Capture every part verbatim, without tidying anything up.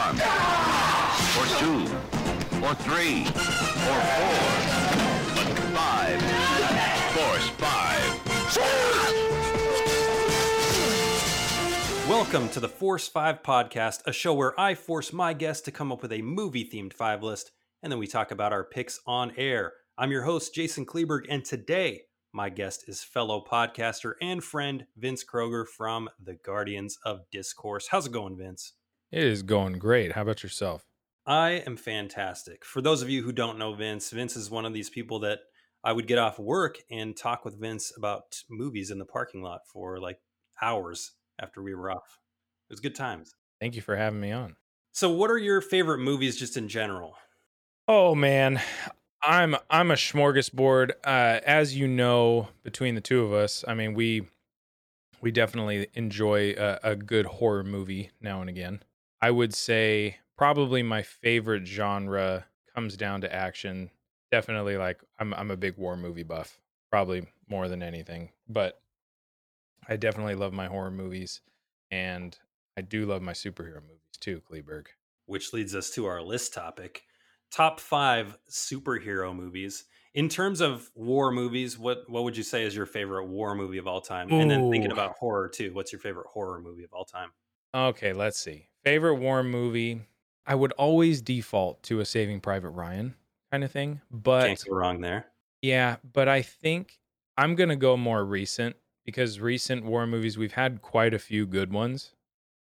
one, or two, or three, or four, but five, force five. Welcome to the Force five podcast, a show where I force my guests to come up with a movie-themed five list, and then we talk about our picks on air. I'm your host, Jason Kleberg, and today my guest is fellow podcaster and friend Vince Kroger from the Guardians of Discourse. How's it going, Vince? It is going great. How about yourself? I am fantastic. For those of you who don't know Vince, Vince is one of these people that I would get off work and talk with Vince about movies in the parking lot for like hours after we were off. It was good times. Thank you for having me on. So what are your favorite movies just in general? Oh, man. I'm I'm a smorgasbord, uh, as you know, between the two of us. I mean, we we definitely enjoy a, a good horror movie now and again. I would say probably my favorite genre comes down to action. Definitely, like I'm I'm a big war movie buff, probably more than anything. But I definitely love my horror movies, and I do love my superhero movies too, Kleberg. Which leads us to our list topic. Top five superhero movies. In terms of war movies, what what would you say is your favorite war movie of all time? Ooh. And then thinking about horror too, what's your favorite horror movie of all time? Okay, let's see. Favorite war movie. I would always default to a Saving Private Ryan kind of thing, but can't go wrong there. Yeah, but I think I'm gonna go more recent, because recent war movies, we've had quite a few good ones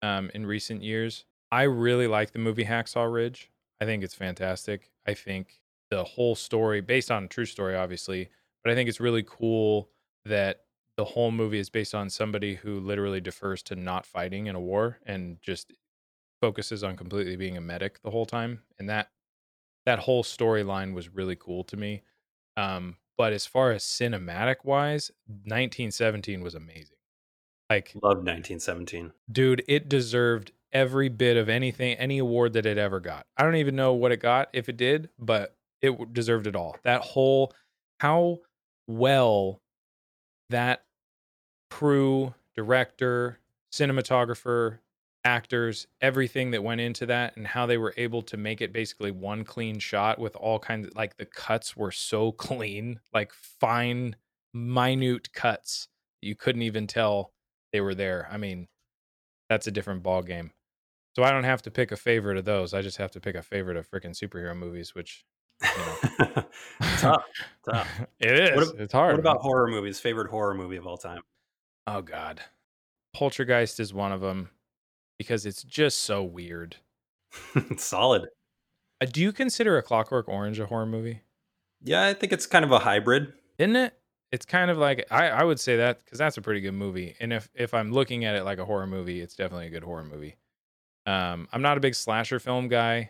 um, in recent years. I really like the movie Hacksaw Ridge. I think it's fantastic. I think the whole story, based on a true story, obviously, but I think it's really cool that the whole movie is based on somebody who literally defers to not fighting in a war and just focuses on completely being a medic the whole time. And that that whole storyline was really cool to me. Um, but as far as cinematic-wise, nineteen seventeen was amazing. Like, love nineteen seventeen. Dude, it deserved every bit of anything, any award that it ever got. I don't even know what it got, if it did, but it deserved it all. That whole, how well that crew, director, cinematographer, actors, everything that went into that, and how they were able to make it basically one clean shot with all kinds of, like, the cuts were so clean, like fine, minute cuts. You couldn't even tell they were there. I mean, that's a different ball game. So I don't have to pick a favorite of those. I just have to pick a favorite of freaking superhero movies, which, you know. tough, tough. It is. What, it's hard. What about horror movies? Favorite horror movie of all time? Oh, God. Poltergeist is one of them, because it's just so weird. It's solid. Uh, do you consider A Clockwork Orange a horror movie? Yeah, I think it's kind of a hybrid. Isn't it? It's kind of like, I, I would say that, because that's a pretty good movie. And if, if I'm looking at it like a horror movie, it's definitely a good horror movie. Um, I'm not a big slasher film guy.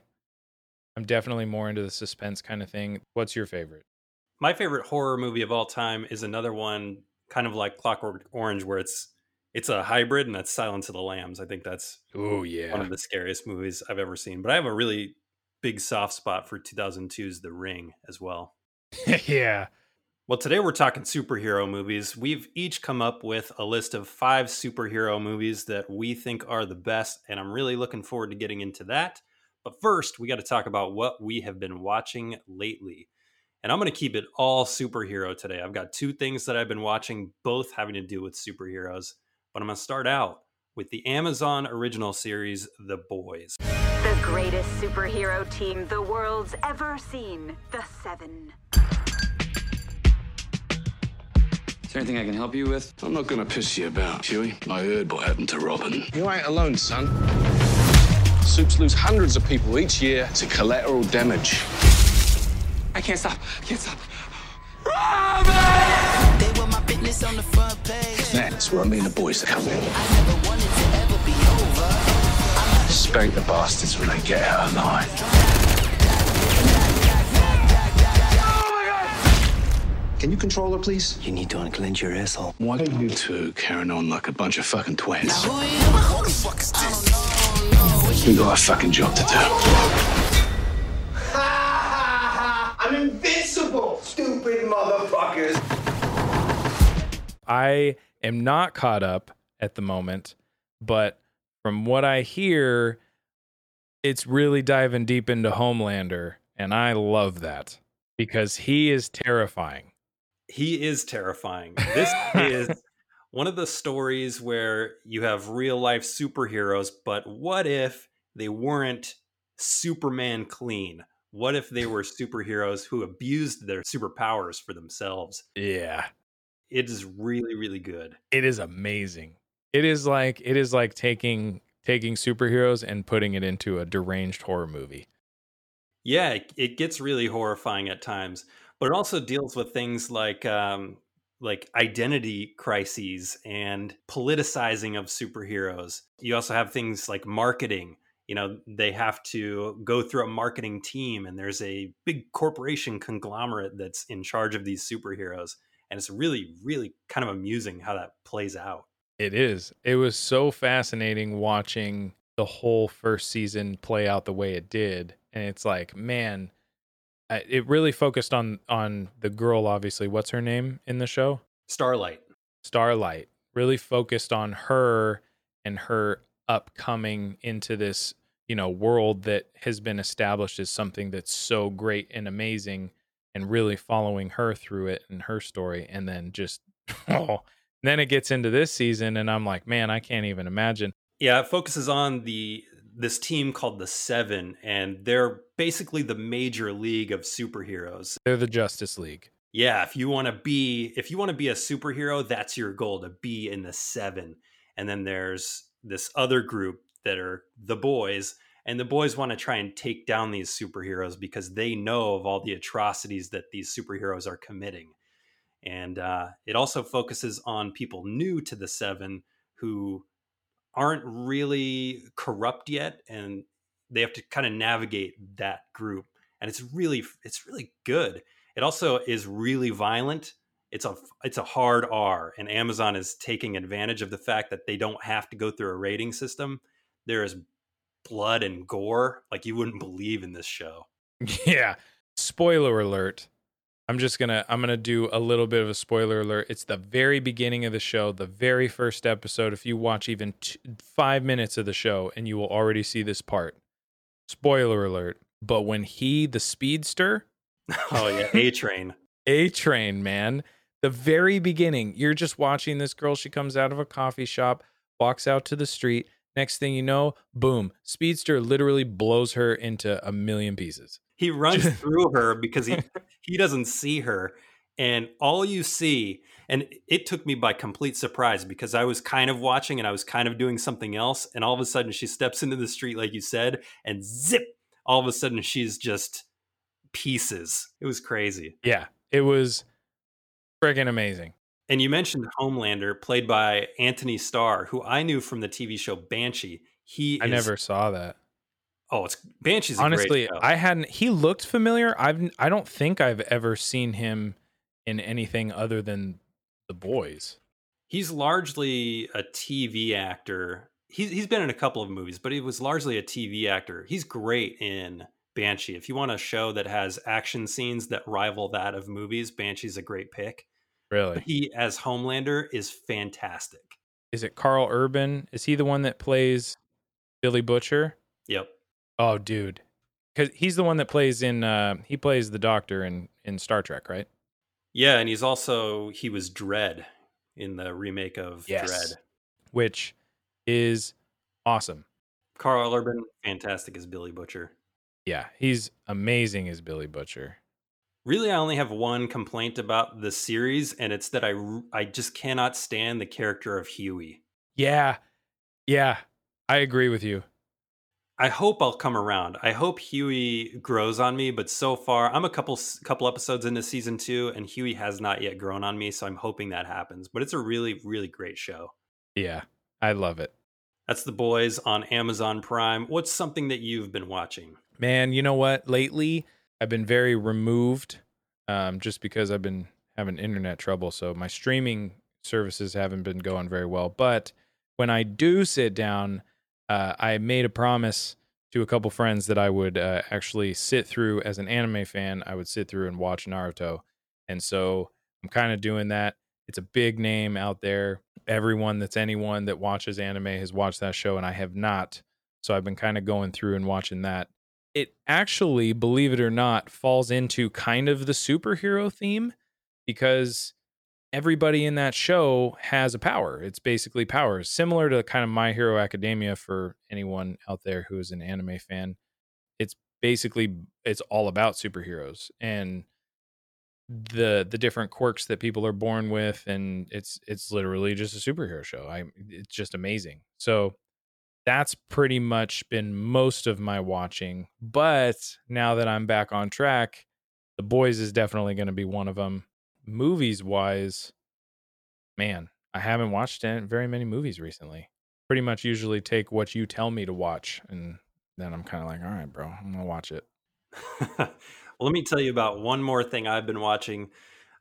I'm definitely more into the suspense kind of thing. What's your favorite? My favorite horror movie of all time is another one, kind of like Clockwork Orange, where it's it's a hybrid, and that's Silence of the Lambs. I think that's Ooh, yeah. one of the scariest movies I've ever seen. But I have a really big soft spot for two thousand two's The Ring as well. Yeah. Well, today we're talking superhero movies. We've each come up with a list of five superhero movies that we think are the best, and I'm really looking forward to getting into that. But first, we got to talk about what we have been watching lately. And I'm going to keep it all superhero today. I've got two things that I've been watching, both having to do with superheroes. But I'm going to start out with the Amazon original series, The Boys. The greatest superhero team the world's ever seen, The Seven. Is there anything I can help you with? I'm not gonna piss you about, Huey. I heard what happened to Robin. You ain't alone, son. Supes lose hundreds of people each year to collateral damage. I can't stop. I can't stop. Robin! They were my fitness on the front page. That's where I mean the boys are coming. I never wanted to ever be over. I'm not... Spank the bastards when they get out of line. Can you control her, please? You need to unclench your asshole. Why are you two carrying on like a bunch of fucking twats? What the fuck is this? We got a fucking job to do. I'm invincible, stupid motherfuckers. I am not caught up at the moment, but from what I hear, it's really diving deep into Homelander, and I love that because he is terrifying. He is terrifying. This is one of the stories where you have real life superheroes, but what if they weren't Superman clean? What if they were superheroes who abused their superpowers for themselves? Yeah. It is really, really good. It is amazing. It is like it is like taking taking superheroes and putting it into a deranged horror movie. Yeah, it, it gets really horrifying at times, but it also deals with things like um, like identity crises and politicizing of superheroes. You also have things like marketing. You know, they have to go through a marketing team, and there's a big corporation conglomerate that's in charge of these superheroes. And it's really, really kind of amusing how that plays out. It is. It was so fascinating watching the whole first season play out the way it did. And it's like, man, it really focused on on the girl, obviously. What's her name in the show? Starlight. Starlight. Really focused on her and her upcoming into this, you know, world that has been established as something that's so great and amazing, and really following her through it and her story. And then just, oh, then it gets into this season. And I'm like, man, I can't even imagine. Yeah. It focuses on the, this team called the Seven, and they're basically the major league of superheroes. They're the Justice League. Yeah. If you want to be, if you want to be a superhero, that's your goal, to be in the Seven. And then there's this other group that are the Boys. And the Boys want to try and take down these superheroes because they know of all the atrocities that these superheroes are committing. And uh, it also focuses on people new to the Seven who aren't really corrupt yet, and they have to kind of navigate that group. And it's really, it's really good. It also is really violent. It's a, it's a hard R, and Amazon is taking advantage of the fact that they don't have to go through a rating system. There is blood and gore like you wouldn't believe in this show. Yeah. Spoiler alert. I'm just gonna I'm gonna do a little bit of a spoiler alert. It's the very beginning of the show, the very first episode. If you watch even two, five minutes of the show, and you will already see this part. Spoiler alert. But when he, the speedster, oh yeah, A-Train, A-Train, man. The very beginning, you're just watching this girl. She comes out of a coffee shop, walks out to the street. Next thing you know, boom, Speedster literally blows her into a million pieces. He runs through her because he, he doesn't see her. And all you see, and it took me by complete surprise because I was kind of watching and I was kind of doing something else. And all of a sudden she steps into the street, like you said, and zip, all of a sudden she's just pieces. It was crazy. Yeah, it was freaking amazing. And you mentioned Homelander, played by Anthony Starr, who I knew from the T V show Banshee. He is, I never saw that. Oh, it's Banshee's a honestly, great show. I hadn't. He looked familiar. I've I don't think I've ever seen him in anything other than The Boys. He's largely a T V actor. He's he's been in a couple of movies, but he was largely a T V actor. He's great in Banshee. If you want a show that has action scenes that rival that of movies, Banshee's a great pick. Really? But he, as Homelander, is fantastic. Is it Carl Urban? Is he the one that plays Billy Butcher? Yep. Oh, dude. Because he's the one that plays in, uh, he plays the Doctor in, in Star Trek, right? Yeah, and he's also, he was Dredd in the remake of yes. Dredd. Which is awesome. Carl Urban, fantastic as Billy Butcher. Yeah, he's amazing as Billy Butcher. Really, I only have one complaint about the series, and it's that I, I just cannot stand the character of Huey. Yeah, yeah, I agree with you. I hope I'll come around. I hope Huey grows on me, but so far, I'm a couple couple episodes into season two, and Huey has not yet grown on me, so I'm hoping that happens. But it's a really, really great show. Yeah, I love it. That's The Boys on Amazon Prime. What's something that you've been watching? Man, you know what? Lately, I've been very removed um, just because I've been having internet trouble. So my streaming services haven't been going very well. But when I do sit down, uh, I made a promise to a couple friends that I would uh, actually sit through, as an anime fan, I would sit through and watch Naruto. And so I'm kind of doing that. It's a big name out there. Everyone that's anyone that watches anime has watched that show, and I have not. So I've been kind of going through and watching that. It actually, believe it or not, falls into kind of the superhero theme, because everybody in that show has a power. It's basically powers, similar to kind of My Hero Academia for anyone out there who is an anime fan. It's basically, it's all about superheroes and the the different quirks that people are born with, and it's it's literally just a superhero show. I it's just amazing. So that's pretty much been most of my watching. But now that I'm back on track, The Boys is definitely going to be one of them. Movies wise, man, I haven't watched very many movies recently. Pretty much usually take what you tell me to watch, and then I'm kind of like, all right, bro, I'm going to watch it. Let me tell you about one more thing I've been watching.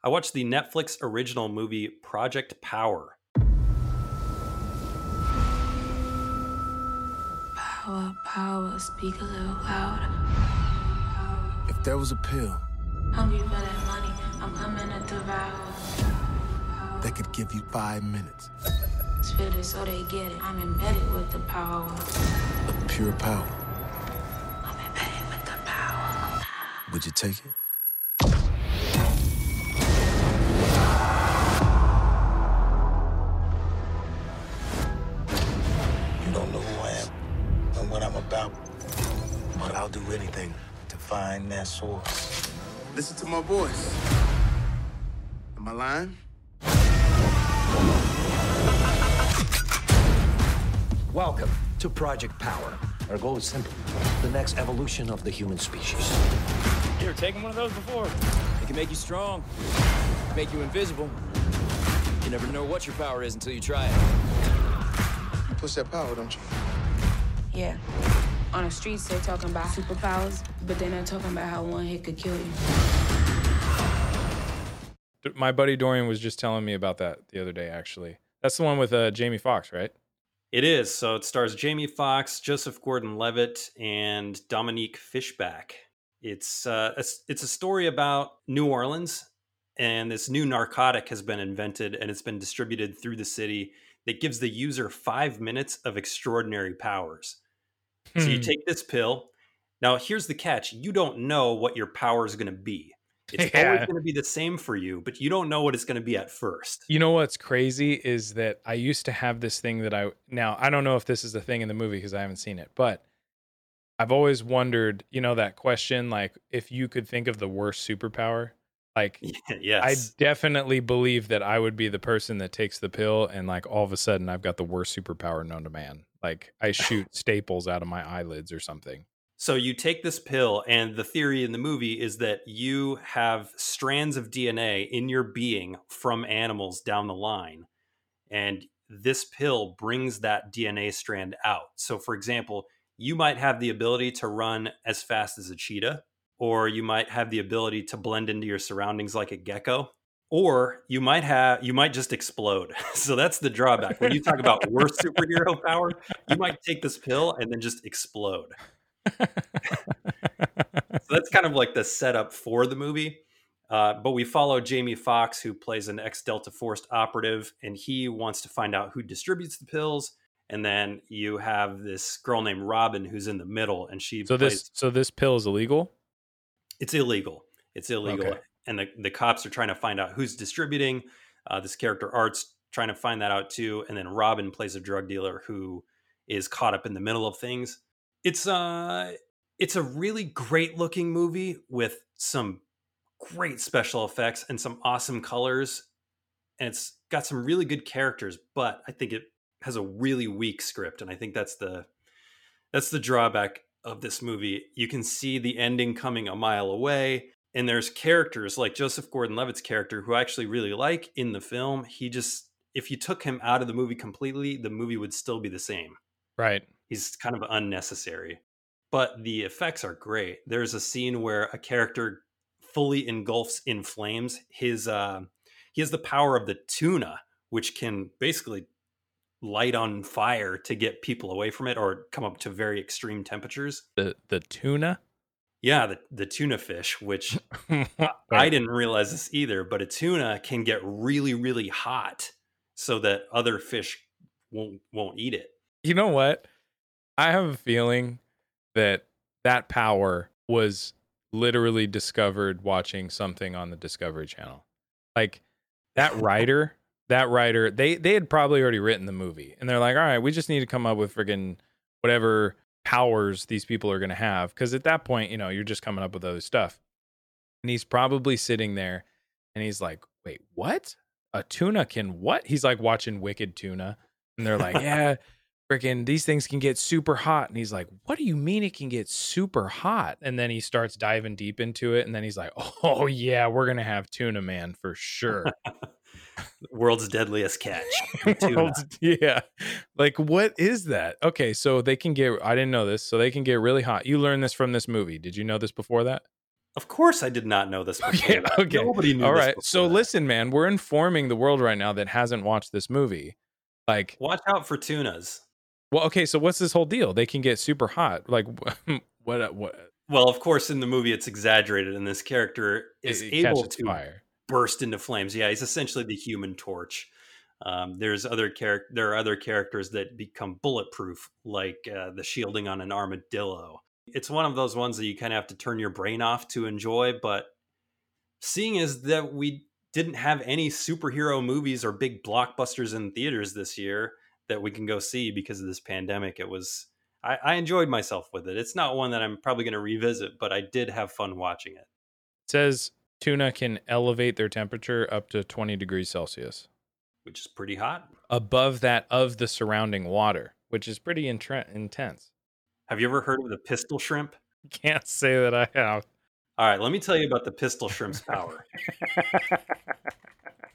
I watched the Netflix original movie Project Power. Power, power, speak a little louder. If there was a pill, hungry for that money, I'm coming to devour. They could give you five minutes. Spill it so they get it. I'm embedded with the power. Of pure power. I'm embedded with the power. Would you take it? You don't know who I am and what I'm about, but I'll do anything to find that source. Listen to my voice. Am I lying? Welcome to Project Power. Our goal is simple: the next evolution of the human species. You ever taken one of those before? It can make you strong, make you invisible. You never know what your power is until you try it. You push that power, don't you? Yeah. On the streets, they're talking about superpowers, but they're not talking about how one hit could kill you. My buddy Dorian was just telling me about that the other day, actually. That's the one with uh, Jamie Foxx, right? It is. So it stars Jamie Foxx, Joseph Gordon-Levitt, and Dominique Fishback. It's, uh, a, it's a story about New Orleans, and this new narcotic has been invented, and it's been distributed through the city that gives the user five minutes of extraordinary powers. So you take this pill. Now, here's the catch. You don't know what your power is going to be. It's yeah. always going to be the same for you, but you don't know what it's going to be at first. You know what's crazy is that I used to have this thing that I... Now, I don't know if this is a thing in the movie because I haven't seen it, but I've always wondered, you know, that question, like, if you could think of the worst superpower. Like, yes. I definitely believe that I would be the person that takes the pill and, like, all of a sudden I've got the worst superpower known to man. Like, I shoot staples out of my eyelids or something. So you take this pill, and the theory in the movie is that you have strands of D N A in your being from animals down the line. And this pill brings that D N A strand out. So, for example, you might have the ability to run as fast as a cheetah, or you might have the ability to blend into your surroundings like a gecko. Or you might have, you might just explode. So that's the drawback. When you talk about worst superhero power, you might take this pill and then just explode. So that's kind of like the setup for the movie. Uh, but we follow Jamie Foxx, who plays an ex-Delta Force operative, and he wants to find out who distributes the pills. And then you have this girl named Robin who's in the middle, and she. So plays- this, so this pill is illegal? It's illegal. It's illegal. Okay. And the, the cops are trying to find out who's distributing. Uh, this character, Art's, trying to find that out too. And then Robin plays a drug dealer who is caught up in the middle of things. It's uh, it's a really great looking movie with some great special effects and some awesome colors. And it's got some really good characters, but I think it has a really weak script. And I think that's the that's the drawback of this movie. You can see the ending coming a mile away. And there's characters like Joseph Gordon-Levitt's character who I actually really like in the film. He just, if you took him out of the movie completely, the movie would still be the same. Right. He's kind of unnecessary. But the effects are great. There's a scene where a character fully engulfs in flames. His uh, he has the power of the tuna, which can basically light on fire to get people away from it or come up to very extreme temperatures. The the tuna? Yeah, the, the tuna fish, which I didn't realize this either, but a tuna can get really, really hot so that other fish won't won't eat it. You know what? I have a feeling that that power was literally discovered watching something on the Discovery Channel. Like that writer, that writer, they, they had probably already written the movie and they're like, all right, we just need to come up with friggin' whatever powers these people are going to have. Cause at that point, you know, you're just coming up with other stuff. And he's probably sitting there and he's like, wait, what? A tuna can what? He's like watching Wicked Tuna. And they're like, yeah, freaking these things can get super hot. And he's like, what do you mean it can get super hot? And then he starts diving deep into it. And then he's like, oh, yeah, we're going to have Tuna Man for sure. World's deadliest catch. World's, yeah. Like, what is that? Okay, so they can get, I didn't know this, so they can get really hot. You learned this from this movie. Did you know this before that? Of course I did not know this. Okay, okay. Nobody knew all this right. So that. Listen, man, we're informing the world right now that hasn't watched this movie. Like, watch out for tunas. Well, okay, so what's this whole deal? They can get super hot. Like, what? What? Well, of course, in the movie, it's exaggerated, and this character is it, it able to fire. burst into flames. Yeah, he's essentially the Human Torch. Um, there's other char- There are other characters that become bulletproof, like uh, the shielding on an armadillo. It's one of those ones that you kind of have to turn your brain off to enjoy. But seeing as that we didn't have any superhero movies or big blockbusters in theaters this year that we can go see because of this pandemic, it was, I, I enjoyed myself with it. It's not one that I'm probably going to revisit, but I did have fun watching it. It says tuna can elevate their temperature up to twenty degrees Celsius. Which is pretty hot. Above that of the surrounding water, which is pretty intre- intense. Have you ever heard of the pistol shrimp? Can't say that I have. All right, let me tell you about the pistol shrimp's power,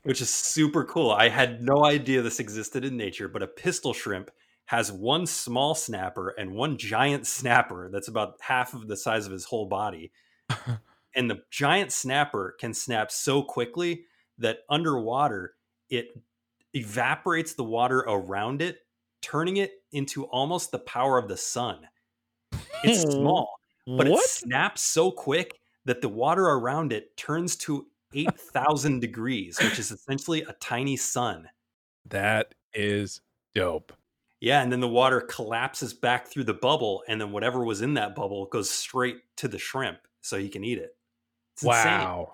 which is super cool. I had no idea this existed in nature, but a pistol shrimp has one small snapper and one giant snapper that's about half of the size of his whole body. And the giant snapper can snap so quickly that underwater, it evaporates the water around it, turning it into almost the power of the sun. It's small, but what? It snaps so quick that the water around it turns to eight thousand degrees, which is essentially a tiny sun. That is dope. Yeah, and then the water collapses back through the bubble, and then whatever was in that bubble goes straight to the shrimp so he can eat it. It's wow. Insane.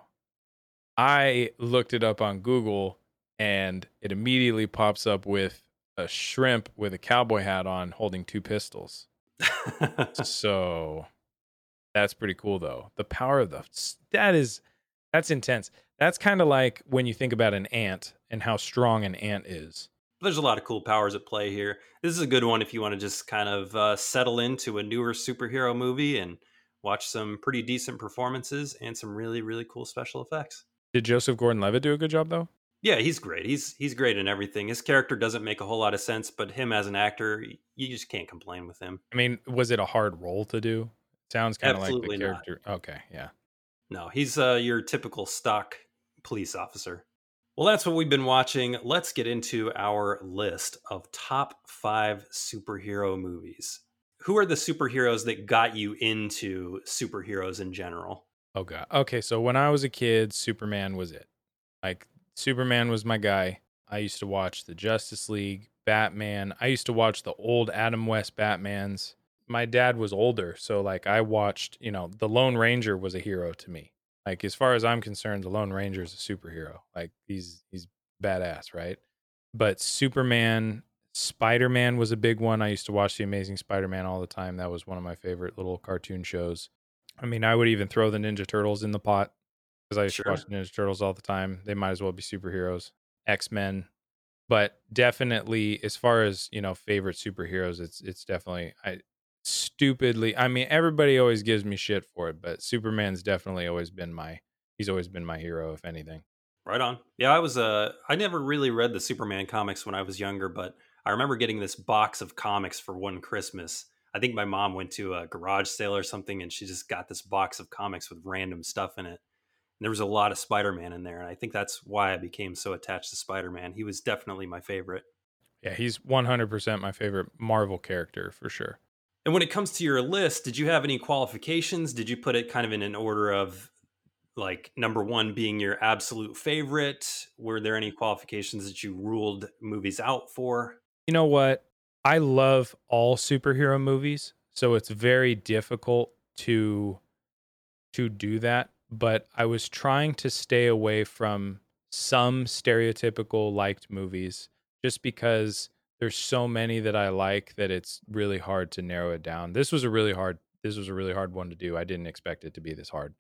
I looked it up on Google, and it immediately pops up with a shrimp with a cowboy hat on holding two pistols. So that's pretty cool though. The power of the that is that's intense. That's kind of like when you think about an ant and how strong an ant is. There's a lot of cool powers at play here. This is a good one if you want to just kind of uh, settle into a newer superhero movie and watch some pretty decent performances and some really, really cool special effects. Did Joseph Gordon-Levitt do a good job though? Yeah, he's great. He's he's great in everything. His character doesn't make a whole lot of sense, but him as an actor, you just can't complain with him. I mean, was it a hard role to do? Sounds kind of like the character. Not. Okay, yeah. No, he's uh, your typical stock police officer. Well, that's what we've been watching. Let's get into our list of top five superhero movies. Who are the superheroes that got you into superheroes in general? Oh, God. Okay, so when I was a kid, Superman was it. Like, Superman was my guy. I used to watch the Justice League, Batman. I used to watch the old Adam West Batmans. My dad was older, so like I watched, you know, the Lone Ranger was a hero to me. Like as far as I'm concerned, the Lone Ranger is a superhero. Like he's he's badass, right? But Superman, Spider-Man was a big one. I used to watch The Amazing Spider-Man all the time. That was one of my favorite little cartoon shows. I mean, I would even throw the Ninja Turtles in the pot. Because I used sure. to watch Ninja Turtles all the time. They might as well be superheroes. X-Men. But definitely, as far as, you know, favorite superheroes, it's it's definitely, I stupidly, I mean, everybody always gives me shit for it, but Superman's definitely always been my, he's always been my hero, if anything. Right on. Yeah, I was, uh, I never really read the Superman comics when I was younger, but I remember getting this box of comics for one Christmas. I think my mom went to a garage sale or something, and she just got this box of comics with random stuff in it. There was a lot of Spider-Man in there, and I think that's why I became so attached to Spider-Man. He was definitely my favorite. Yeah, he's one hundred percent my favorite Marvel character, for sure. And when it comes to your list, did you have any qualifications? Did you put it kind of in an order of, like, number one being your absolute favorite? Were there any qualifications that you ruled movies out for? You know what? I love all superhero movies, so it's very difficult to to do that. But I was trying to stay away from some stereotypical liked movies just because there's so many that I like that it's really hard to narrow it down. This was a really hard this was a really hard one to do. I didn't expect it to be this hard.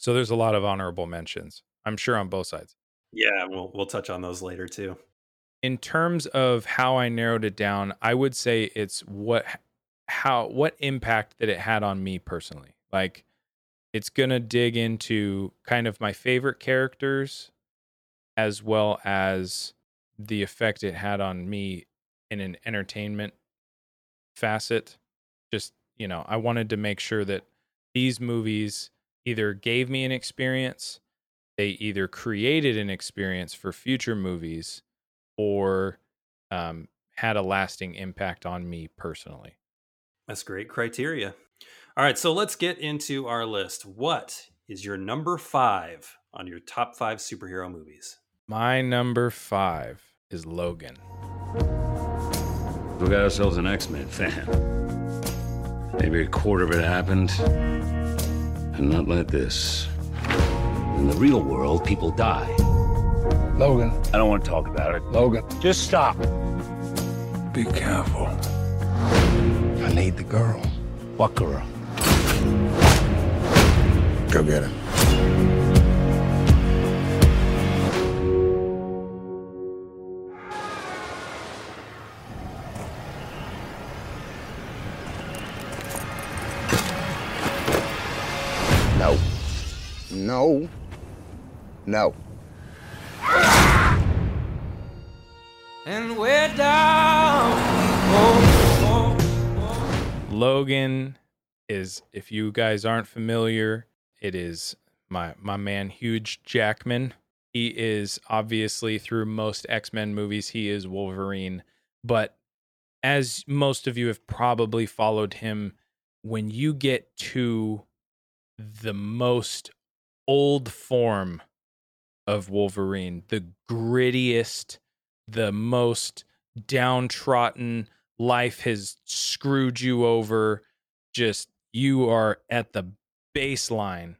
So there's a lot of honorable mentions, I'm sure, on both sides. Yeah, we'll we'll touch on those later too. In terms of how I narrowed it down, I would say it's what how what impact that it had on me personally. Like, it's going to dig into kind of my favorite characters as well as the effect it had on me in an entertainment facet. Just, you know, I wanted to make sure that these movies either gave me an experience, they either created an experience for future movies, or um, had a lasting impact on me personally. That's great criteria. All right, so let's get into our list. What is your number five on your top five superhero movies? My number five is Logan. We got ourselves an X-Men fan. Maybe a quarter of it happened, and not like this. In the real world, people die. Logan. I don't want to talk about it. Logan. Just stop. Be careful. I need the girl. What girl? Go get her. No. No. No. And we're down. Oh, oh, oh. Logan is, if you guys aren't familiar, it is my my man Hugh Jackman. He is obviously, through most X-Men movies, he is Wolverine. But as most of you have probably followed him, when you get to the most old form of Wolverine, the grittiest, the most downtrodden, life has screwed you over, just you are at the baseline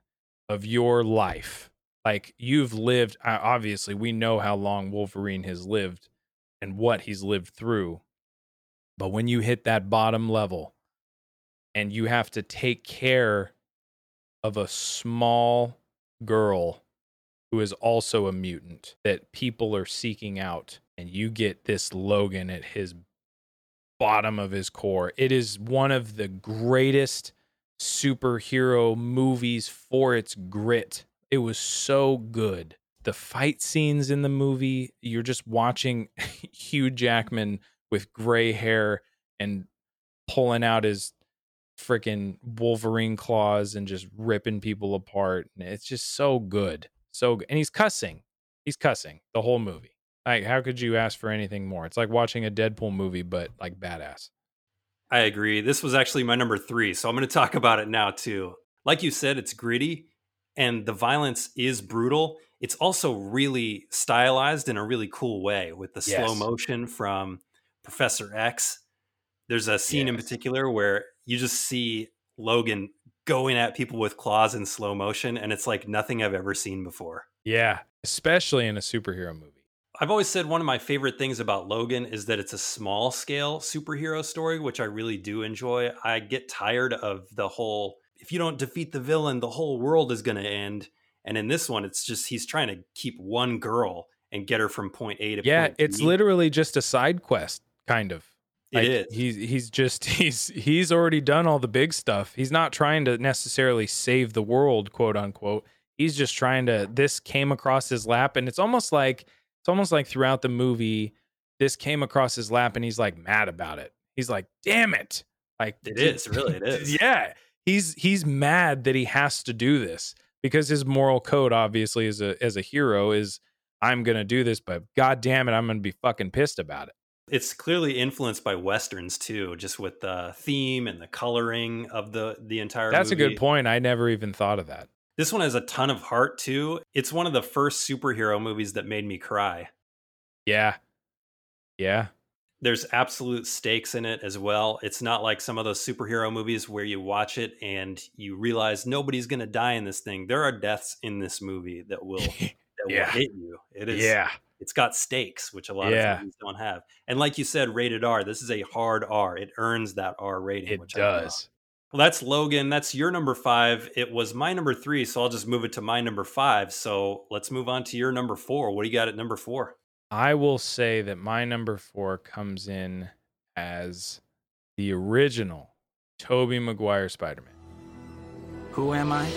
of your life. Like, you've lived, obviously we know how long Wolverine has lived and what he's lived through, but when you hit that bottom level and you have to take care of a small girl who is also a mutant that people are seeking out, and you get this Logan at his bottom of his core. It is one of the greatest superhero movies for its grit. It was so good. The fight scenes in the movie, you're just watching Hugh Jackman with gray hair and pulling out his freaking Wolverine claws and just ripping people apart. And it's just so good. So, and he's cussing. He's cussing the whole movie. Like, how could you ask for anything more? It's like watching a Deadpool movie, but like badass. I agree. This was actually my number three, so I'm going to talk about it now too. Like you said, it's gritty and the violence is brutal. It's also really stylized in a really cool way with the yes. slow motion from Professor X. There's a scene yes. in particular where you just see Logan going at people with claws in slow motion, and it's like nothing I've ever seen before. Yeah, especially in a superhero movie. I've always said one of my favorite things about Logan is that it's a small scale superhero story, which I really do enjoy. I get tired of the whole, if you don't defeat the villain, the whole world is going to end. And in this one, it's just, he's trying to keep one girl and get her from point A to yeah, point B. Yeah, it's literally just a side quest, kind of. It like, is. He's, he's just, he's, he's already done all the big stuff. He's not trying to necessarily save the world, quote unquote. He's just trying to, this came across his lap, and it's almost like, It's almost like throughout the movie, this came across his lap and he's like mad about it. He's like, damn it. Like, it is really, it is. Yeah. He's, he's mad that he has to do this because his moral code, obviously, as a, as a hero is, I'm going to do this, but God damn it, I'm going to be fucking pissed about it. It's clearly influenced by Westerns too, just with the theme and the coloring of the, the entire That's movie. A good point. I never even thought of that. This one has a ton of heart, too. It's one of the first superhero movies that made me cry. Yeah. Yeah. There's absolute stakes in it as well. It's not like some of those superhero movies where you watch it and you realize nobody's going to die in this thing. There are deaths in this movie that will, that yeah. will hit you. It is, yeah. It's got stakes, which a lot yeah. of movies don't have. And like you said, rated R. This is a hard R. It earns that R rating. It which does. Well, that's Logan. That's your number five. It was my number three, so I'll just move it to my number five. So let's move on to your number four. What do you got at number four? I will say that my number four comes in as the original Tobey Maguire Spider-Man. Who am I?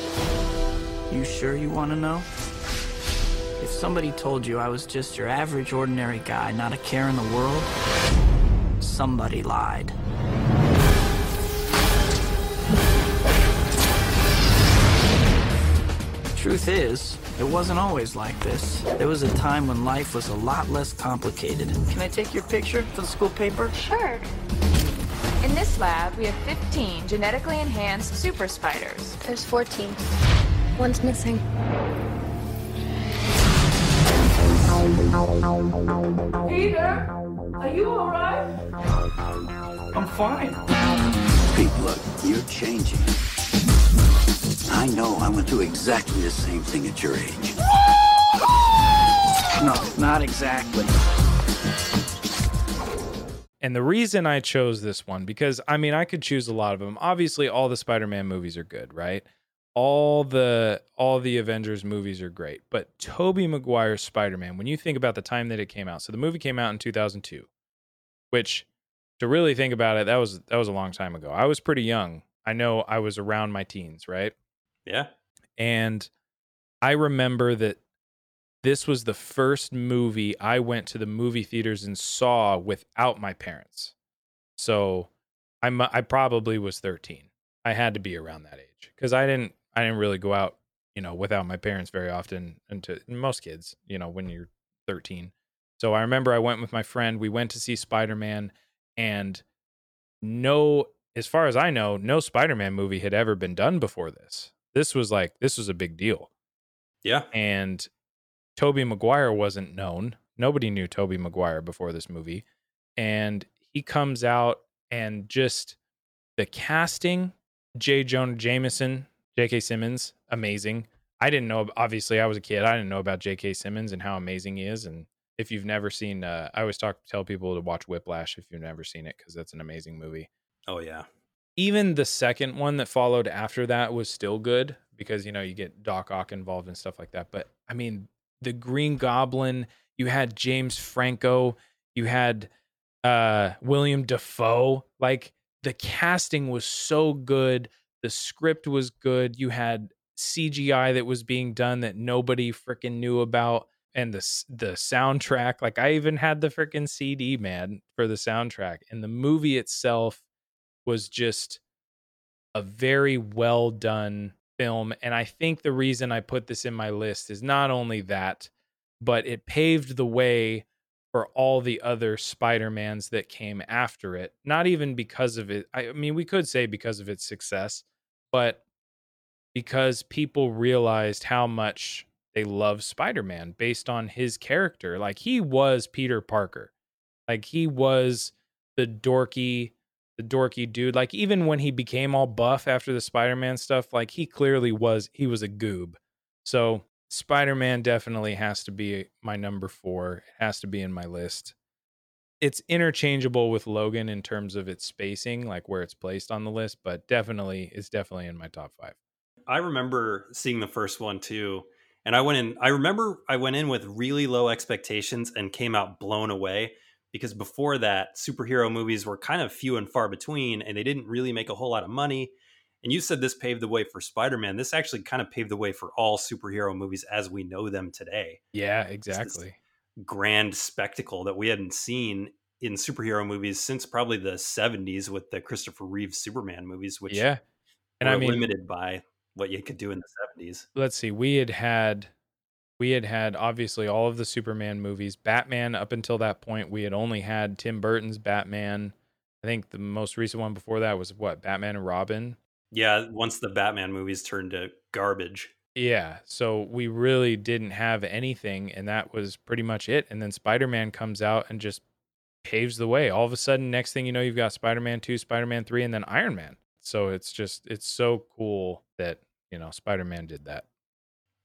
You sure you want to know? If somebody told you I was just your average, ordinary guy, not a care in the world, somebody lied. Truth is, it wasn't always like this. There was a time when life was a lot less complicated. Can I take your picture for the school paper? Sure. In this lab, we have fifteen genetically enhanced super spiders. There's fourteen. One's missing. Peter, are you all right? I'm fine. Pete, look, you're changing. I know, I went through exactly the same thing at your age. No, not exactly. And the reason I chose this one, because, I mean, I could choose a lot of them. Obviously, all the Spider-Man movies are good, right? All the all the Avengers movies are great. But Tobey Maguire's Spider-Man, when you think about the time that it came out, so the movie came out in two thousand two, which, to really think about it, that was that was a long time ago. I was pretty young. I know I was around my teens, right? Yeah. And I remember that this was the first movie I went to the movie theaters and saw without my parents. So I I probably was thirteen. I had to be around that age because I didn't I didn't really go out, you know, without my parents very often. And to most kids, you know, when you're thirteen. So I remember I went with my friend. We went to see Spider-Man, and no, as far as I know, no Spider-Man movie had ever been done before this. This was like, this was a big deal. Yeah. And Tobey Maguire wasn't known. Nobody knew Tobey Maguire before this movie. And he comes out, and just the casting, J. Jonah Jameson, J K. Simmons, amazing. I didn't know, obviously I was a kid. I didn't know about J K. Simmons and how amazing he is. And if you've never seen, uh, I always talk, tell people to watch Whiplash if you've never seen it, because that's an amazing movie. Oh, yeah. Even the second one that followed after that was still good because, you know, you get Doc Ock involved and stuff like that. But, I mean, the Green Goblin, you had James Franco, you had uh, William Dafoe. Like, the casting was so good. The script was good. You had C G I that was being done that nobody freaking knew about. And the, the soundtrack. Like, I even had the freaking C D, man, for the soundtrack. And the movie itself was just a very well done film. And I think the reason I put this in my list is not only that, but it paved the way for all the other Spider-Mans that came after it. Not even because of it. I mean, we could say because of its success, but because people realized how much they love Spider-Man based on his character. Like, he was Peter Parker. Like, he was the dorky The dorky dude. Like, even when he became all buff after the Spider-Man stuff, like, he clearly was he was a goob. So Spider-Man definitely has to be my number four. It has to be in my list. It's interchangeable with Logan in terms of its spacing, like where it's placed on the list, but definitely it's definitely in my top five. I remember seeing the first one too, and I went in. I remember I went in with really low expectations and came out blown away. Because before that, superhero movies were kind of few and far between, and they didn't really make a whole lot of money. And you said this paved the way for Spider-Man. This actually kind of paved the way for all superhero movies as we know them today. Yeah, exactly. Grand spectacle that we hadn't seen in superhero movies since probably the seventies with the Christopher Reeve Superman movies, which yeah. and were I mean, limited by what you could do in the seventies. Let's see. We had had... We had had, obviously, all of the Superman movies. Batman, up until that point, we had only had Tim Burton's Batman. I think the most recent one before that was, what, Batman and Robin? Yeah, once the Batman movies turned to garbage. Yeah, so we really didn't have anything, and that was pretty much it. And then Spider-Man comes out and just paves the way. All of a sudden, next thing you know, you've got Spider-Man two, Spider-Man three, and then Iron Man. So it's just, it's so cool that, you know, Spider-Man did that.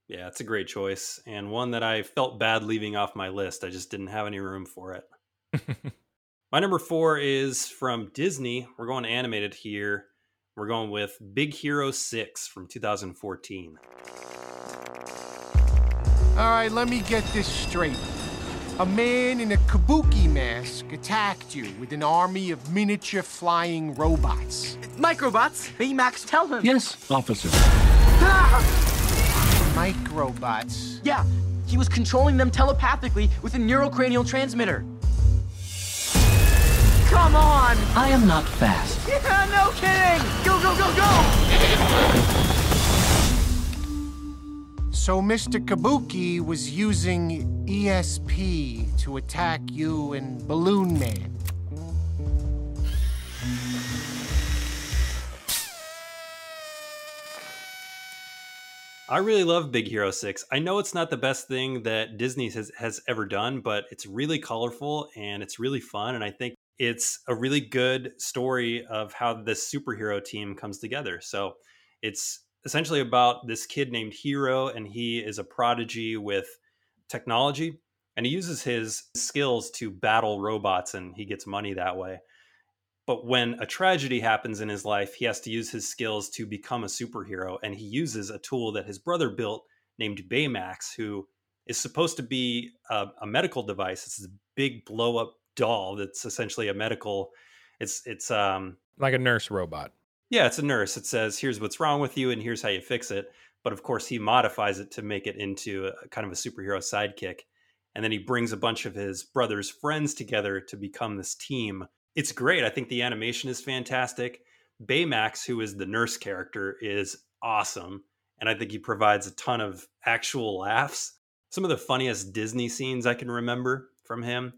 Yeah, it's a great choice. And one that I felt bad leaving off my list. I just didn't have any room for it. My number four is from Disney. We're going animated here. We're going with Big Hero six from two thousand fourteen. All right, let me get this straight. A man in a kabuki mask attacked you with an army of miniature flying robots. Microbots? Baymax, tell him. Yes, officer. Ah! Microbots? Yeah, he was controlling them telepathically with a neurocranial transmitter. Come on! I am not fast. Yeah, no kidding! Go, go, go, go! So Mister Kabuki was using E S P to attack you and Balloon Man. I really love Big Hero six. I know it's not the best thing that Disney has, has ever done, but it's really colorful and it's really fun, and I think it's a really good story of how this superhero team comes together. So it's essentially about this kid named Hero, and he is a prodigy with technology, and he uses his skills to battle robots, and he gets money that way. But when a tragedy happens in his life, he has to use his skills to become a superhero, and he uses a tool that his brother built named Baymax, who is supposed to be a, a medical device. It's a big blow-up doll that's essentially a medical, it's it's um like a nurse robot. Yeah, it's a nurse. It says, here's what's wrong with you and here's how you fix it. But of course he modifies it to make it into a kind of a superhero sidekick, and then he brings a bunch of his brother's friends together to become this team. It's great. I think the animation is fantastic. Baymax, who is the nurse character, is awesome, and I think he provides a ton of actual laughs. Some of the funniest Disney scenes I can remember from him.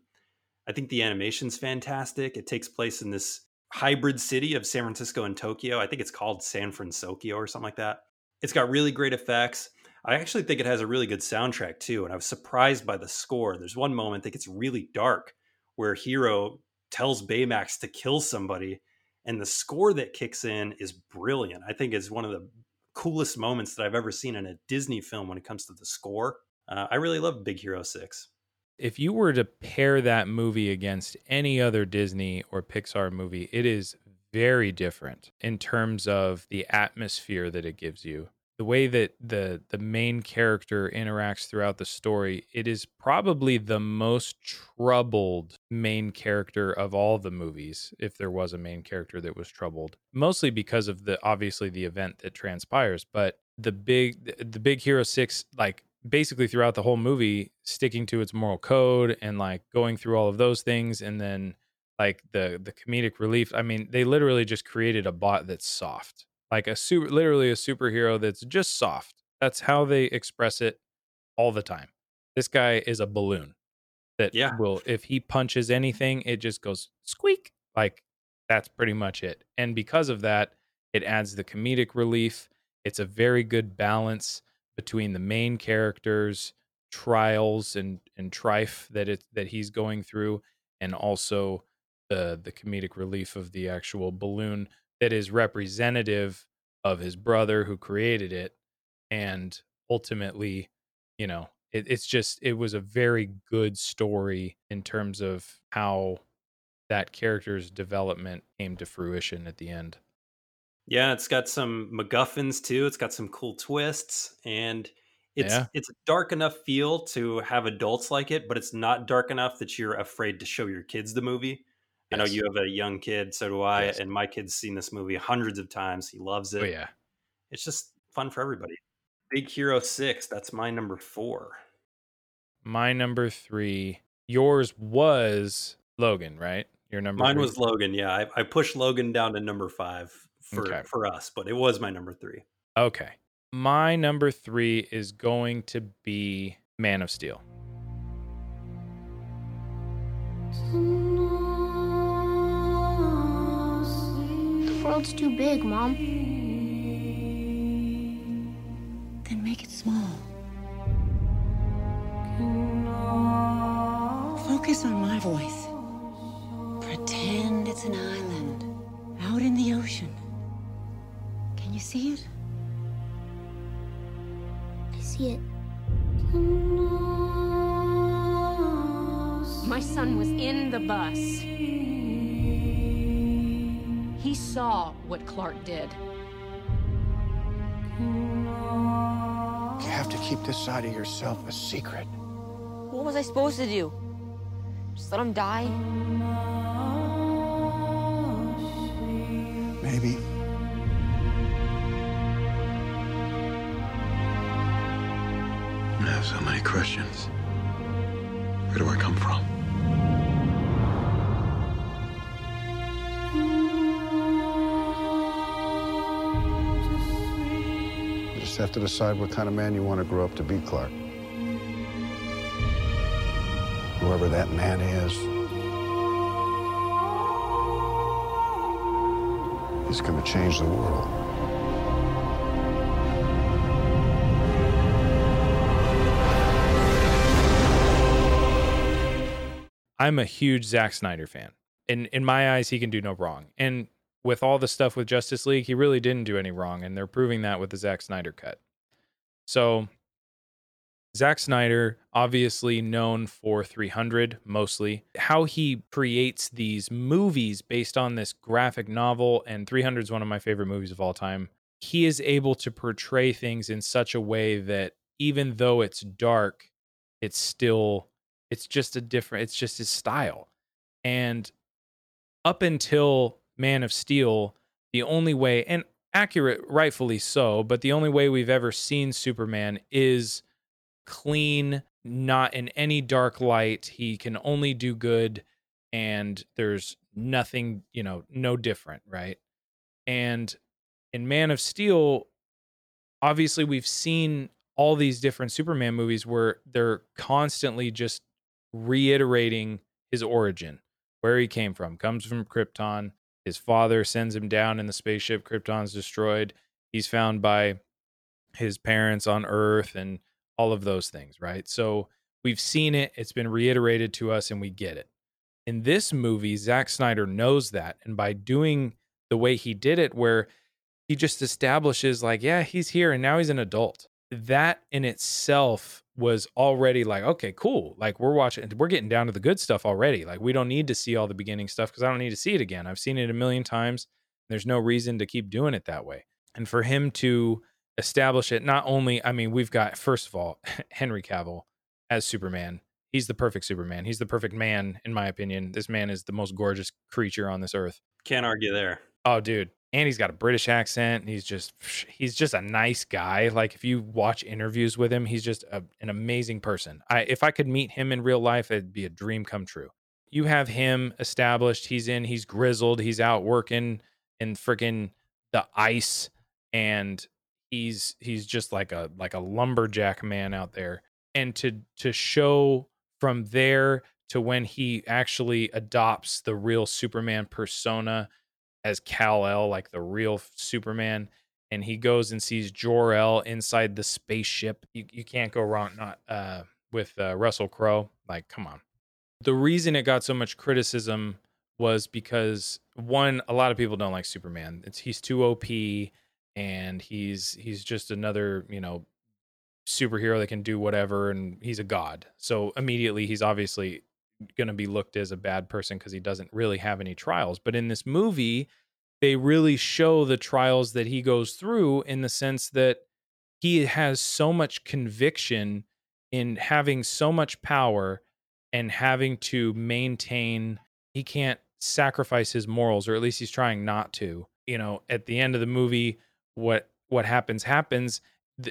I think the animation's fantastic. It takes place in this hybrid city of San Francisco and Tokyo. I think it's called San Francisco or something like that. It's got really great effects. I actually think it has a really good soundtrack too. And I was surprised by the score. There's one moment that gets really dark where Hero tells Baymax to kill somebody, and the score that kicks in is brilliant. I think it's one of the coolest moments that I've ever seen in a Disney film when it comes to the score. Uh, I really love Big Hero six. If you were to pair that movie against any other Disney or Pixar movie, it is very different in terms of the atmosphere that it gives you. The way that the the main character interacts throughout the story, it is probably the most troubled main character of all the movies, if there was a main character that was troubled. Mostly because of the obviously the event that transpires, but the big the Big Hero six, like basically throughout the whole movie, sticking to its moral code and like going through all of those things, and then like the the comedic relief. I mean, they literally just created a bot that's soft, like a super literally a superhero that's just soft. That's how they express it all the time. This guy is a balloon that yeah. will, if he punches anything, it just goes squeak. Like that's pretty much it. And because of that, it adds the comedic relief. It's a very good balance between the main character's trials and, and trife that it that he's going through, and also the the comedic relief of the actual balloon that is representative of his brother who created it. And ultimately, you know, it, it's just it was a very good story in terms of how that character's development came to fruition at the end. Yeah, it's got some MacGuffins too. It's got some cool twists, and it's yeah. it's a dark enough feel to have adults like it, but it's not dark enough that you're afraid to show your kids the movie. Yes. I know you have a young kid, so do I, yes. and my kid's seen this movie hundreds of times. He loves it. Oh yeah, it's just fun for everybody. Big Hero six. That's my number four. My number three. Yours was Logan, right? Your number. Mine three. was Logan. Yeah, I, I pushed Logan down to number five. For, okay. for us, but it was my number three. Okay. My number three is going to be Man of Steel. The world's too big, Mom. Then make it small. Focus on my voice. It's an island out in the ocean. Can you see it? I see it. My son was in the bus. He saw what Clark did. You have to keep this side of yourself a secret. What was I supposed to do? Just let him die? Maybe. I have so many questions. Where do I come from? You just have to decide what kind of man you want to grow up to be, Clark. Whoever that man is, he's going to change the world. I'm a huge Zack Snyder fan. In in my eyes, he can do no wrong. And with all the stuff with Justice League, he really didn't do any wrong, and they're proving that with the Zack Snyder cut. So Zack Snyder, obviously known for three hundred mostly, how he creates these movies based on this graphic novel, and three hundred is one of my favorite movies of all time. He is able to portray things in such a way that even though it's dark, it's still... It's just a different, it's just his style. And up until Man of Steel, the only way, and accurate, rightfully so, but the only way we've ever seen Superman is clean, not in any dark light. He can only do good, and there's nothing, you know, no different, right? And in Man of Steel, obviously we've seen all these different Superman movies where they're constantly just reiterating his origin, where he came from. Comes from Krypton. His father sends him down in the spaceship. Krypton's destroyed. He's found by his parents on Earth and all of those things, right? So we've seen it. It's been reiterated to us, and we get it. In this movie, Zack Snyder knows that, and by doing the way he did it, where he just establishes, like, yeah, he's here, and now he's an adult. That in itself was already like, okay, cool. Like, we're watching, we're getting down to the good stuff already. Like, we don't need to see all the beginning stuff because I don't need to see it again. I've seen it a million times. There's no reason to keep doing it that way. And for him to establish it, not only, I mean, we've got, first of all, Henry Cavill as Superman. He's the perfect Superman. He's the perfect man, in my opinion. This man is the most gorgeous creature on this earth. Can't argue there. Oh, dude. And he's got a British accent. And he's just he's just a nice guy. Like, if you watch interviews with him, he's just a, an amazing person. I, if I could meet him in real life, it'd be a dream come true. You have him established. He's in. He's grizzled. He's out working in freaking the ice, and he's he's just like a like a lumberjack man out there. And to to show from there to when he actually adopts the real Superman persona as Kal-El, like the real Superman, and he goes and sees Jor-El inside the spaceship. You, you can't go wrong not uh, with uh, Russell Crowe. Like, come on. The reason it got so much criticism was because, one, a lot of people don't like Superman. It's he's too O P, and he's he's just another, you know, superhero that can do whatever, and he's a god. So immediately he's obviously going to be looked as a bad person because he doesn't really have any trials. But in this movie, they really show the trials that he goes through, in the sense that he has so much conviction in having so much power and having to maintain, he can't sacrifice his morals, or at least he's trying not to. You know, at the end of the movie, what what happens happens.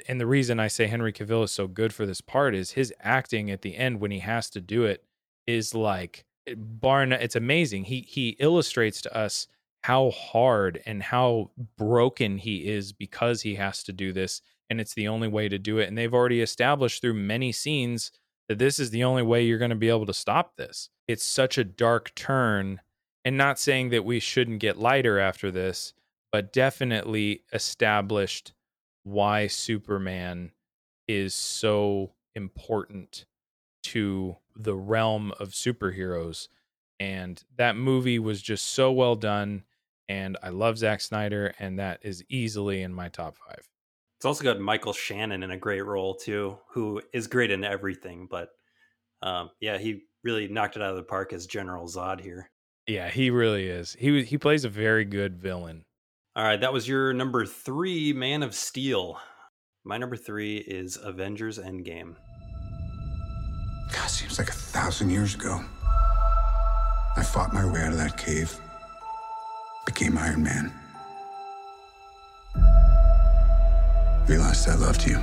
And the reason I say Henry Cavill is so good for this part is his acting at the end when he has to do it is like, barna, it's amazing. He he illustrates to us how hard and how broken he is because he has to do this, and it's the only way to do it. And they've already established through many scenes that this is the only way you're going to be able to stop this. It's such a dark turn, and not saying that we shouldn't get lighter after this, but definitely established why Superman is so important to the realm of superheroes, And that movie was just so well done. And I love Zack Snyder, and that is easily in my top five. It's also got Michael Shannon in a great role, too, who is great in everything. But um, yeah, he really knocked it out of the park as General Zod here. Yeah, he really is. He he plays a very good villain. All right, that was your number three, Man of Steel. My number three is Avengers Endgame. God, seems like a thousand years ago. I fought my way out of that cave. Became Iron Man. Realized I loved you.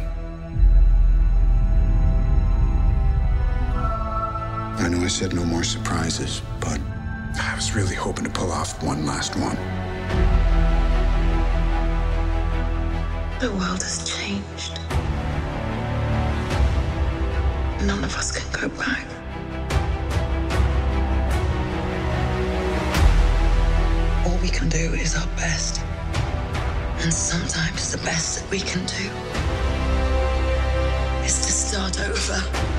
I know I said no more surprises, but I was really hoping to pull off one last one. The world has changed. None of us can go back. All we can do is our best. And sometimes the best that we can do is to start over.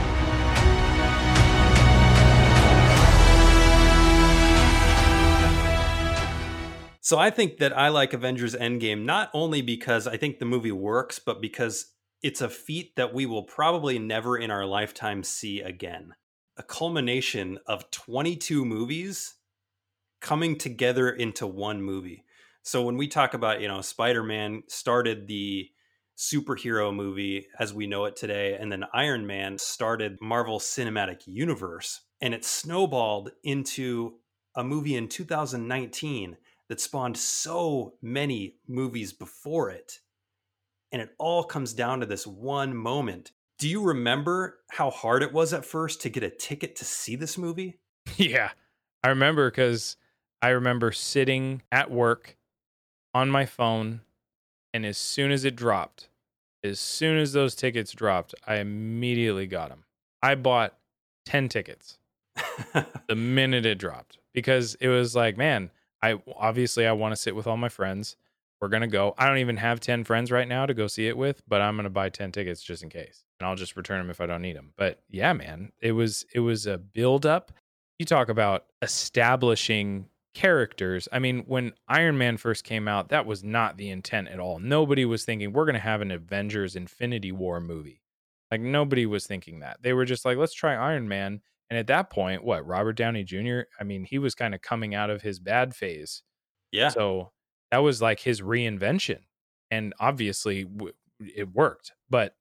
So I think that I like Avengers Endgame, not only because I think the movie works, but because it's a feat that we will probably never in our lifetime see again. A culmination of twenty-two movies coming together into one movie. So when we talk about, you know, Spider-Man started the superhero movie as we know it today, and then Iron Man started Marvel Cinematic Universe, and it snowballed into a movie in two thousand nineteen that spawned so many movies before it. And it all comes down to this one moment. Do you remember how hard it was at first to get a ticket to see this movie? Yeah, I remember because I remember sitting at work on my phone, and as soon as it dropped, as soon as those tickets dropped, I immediately got them. I bought ten tickets the minute it dropped because it was like, man, I obviously I want to sit with all my friends. We're going to go. I don't even have ten friends right now to go see it with, but I'm going to buy ten tickets just in case. And I'll just return them if I don't need them. But yeah, man, it was it was a build up. You talk about establishing characters. I mean, when Iron Man first came out, that was not the intent at all. Nobody was thinking we're going to have an Avengers Infinity War movie. Like nobody was thinking that. They were just like, let's try Iron Man. And at that point, what, Robert Downey Junior, I mean, he was kind of coming out of his bad phase. Yeah. So that was like his reinvention. And obviously w- it worked, but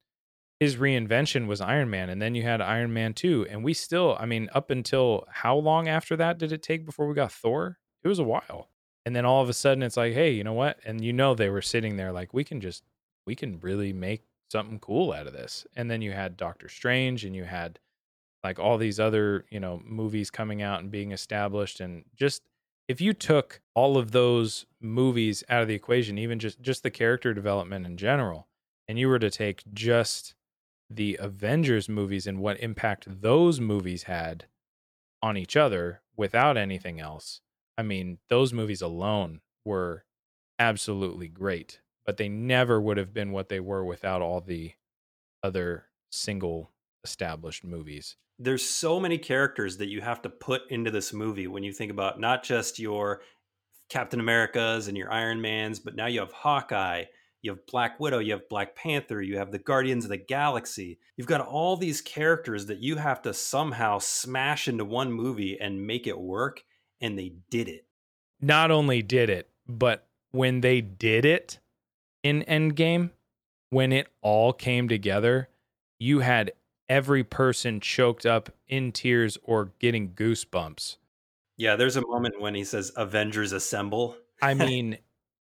his reinvention was Iron Man. And then you had Iron Man two. And we still, I mean, up until how long after that did it take before we got Thor? It was a while. And then all of a sudden it's like, hey, you know what? And you know, they were sitting there like, we can just, we can really make something cool out of this. And then you had Doctor Strange and you had like all these other, you know, movies coming out and being established. And just if you took all of those movies out of the equation, even just, just the character development in general, and you were to take just the Avengers movies and what impact those movies had on each other without anything else, I mean, those movies alone were absolutely great, but they never would have been what they were without all the other single established movies. There's so many characters that you have to put into this movie when you think about not just your Captain Americas and your Iron Mans, but now you have Hawkeye, you have Black Widow, you have Black Panther, you have the Guardians of the Galaxy. You've got all these characters that you have to somehow smash into one movie and make it work, and they did it. Not only did it, but when they did it in Endgame, when it all came together, you had every person choked up in tears or getting goosebumps. Yeah, there's a moment when he says, Avengers assemble. I mean,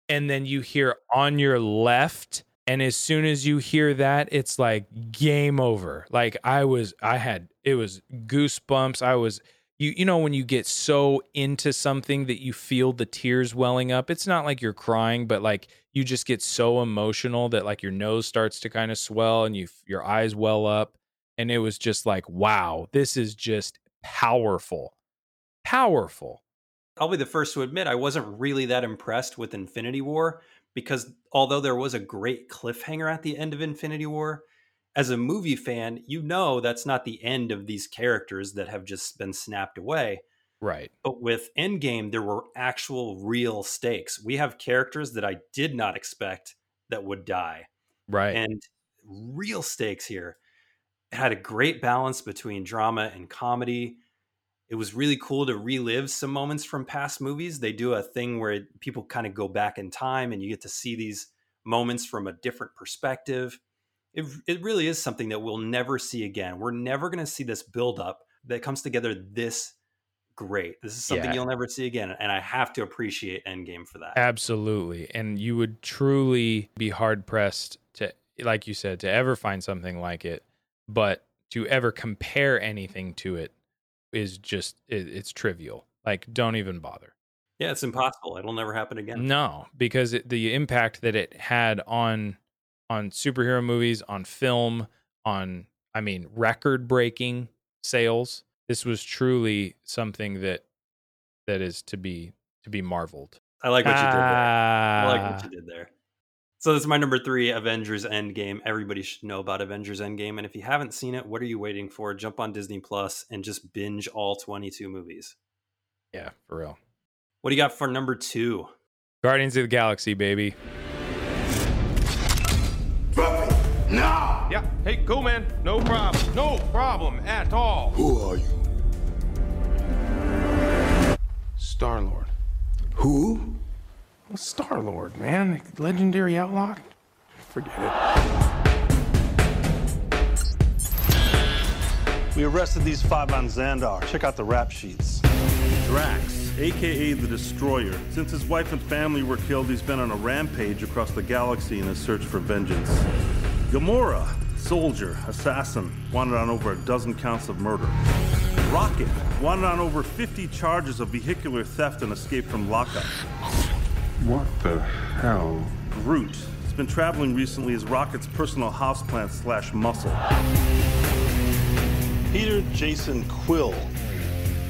and then you hear on your left. And as soon as you hear that, it's like game over. Like I was, I had, it was goosebumps. I was, you, you know, when you get so into something that you feel the tears welling up, it's not like you're crying, but like you just get so emotional that like your nose starts to kind of swell and you, your eyes well up. And it was just like, wow, this is just powerful, powerful. I'll be the first to admit I wasn't really that impressed with Infinity War because although there was a great cliffhanger at the end of Infinity War, as a movie fan, you know that's not the end of these characters that have just been snapped away. Right. But with Endgame, there were actual real stakes. We have characters that I did not expect that would die. Right. And real stakes here. It had a great balance between drama and comedy. It was really cool to relive some moments from past movies. They do a thing where people kind of go back in time and you get to see these moments from a different perspective. It, it really is something that we'll never see again. We're never going to see this buildup that comes together this great. This is something yeah. you'll never see again. And I have to appreciate Endgame for that. Absolutely. And you would truly be hard pressed to, like you said, to ever find something like it, but to ever compare anything to it is just, it, it's trivial. Like, don't even bother. Yeah. It's impossible. It'll never happen again. No, because it, the impact that it had on, on superhero movies, on film, on, I mean, record breaking sales. This was truly something that that is to be to be marveled. I like what ah. you did there. I like what you did there. So that's my number three, Avengers Endgame. Everybody should know about Avengers Endgame. And if you haven't seen it, what are you waiting for? Jump on Disney Plus and just binge all twenty-two movies. Yeah, for real. What do you got for number two? Guardians of the Galaxy, baby. Now! Yeah, hey, cool, man. No problem. No problem at all. Who are you? Star-Lord. Who? Well, Star-Lord, man. The legendary outlaw. Forget it. We arrested these five on Xandar. Check out the rap sheets. Drax, a k a the Destroyer. Since his wife and family were killed, he's been on a rampage across the galaxy in his search for vengeance. Gamora, soldier, assassin, wanted on over a dozen counts of murder. Rocket, wanted on over fifty charges of vehicular theft and escape from lockup. What the hell? Groot, has been traveling recently as Rocket's personal houseplant slash muscle. Peter Jason Quill.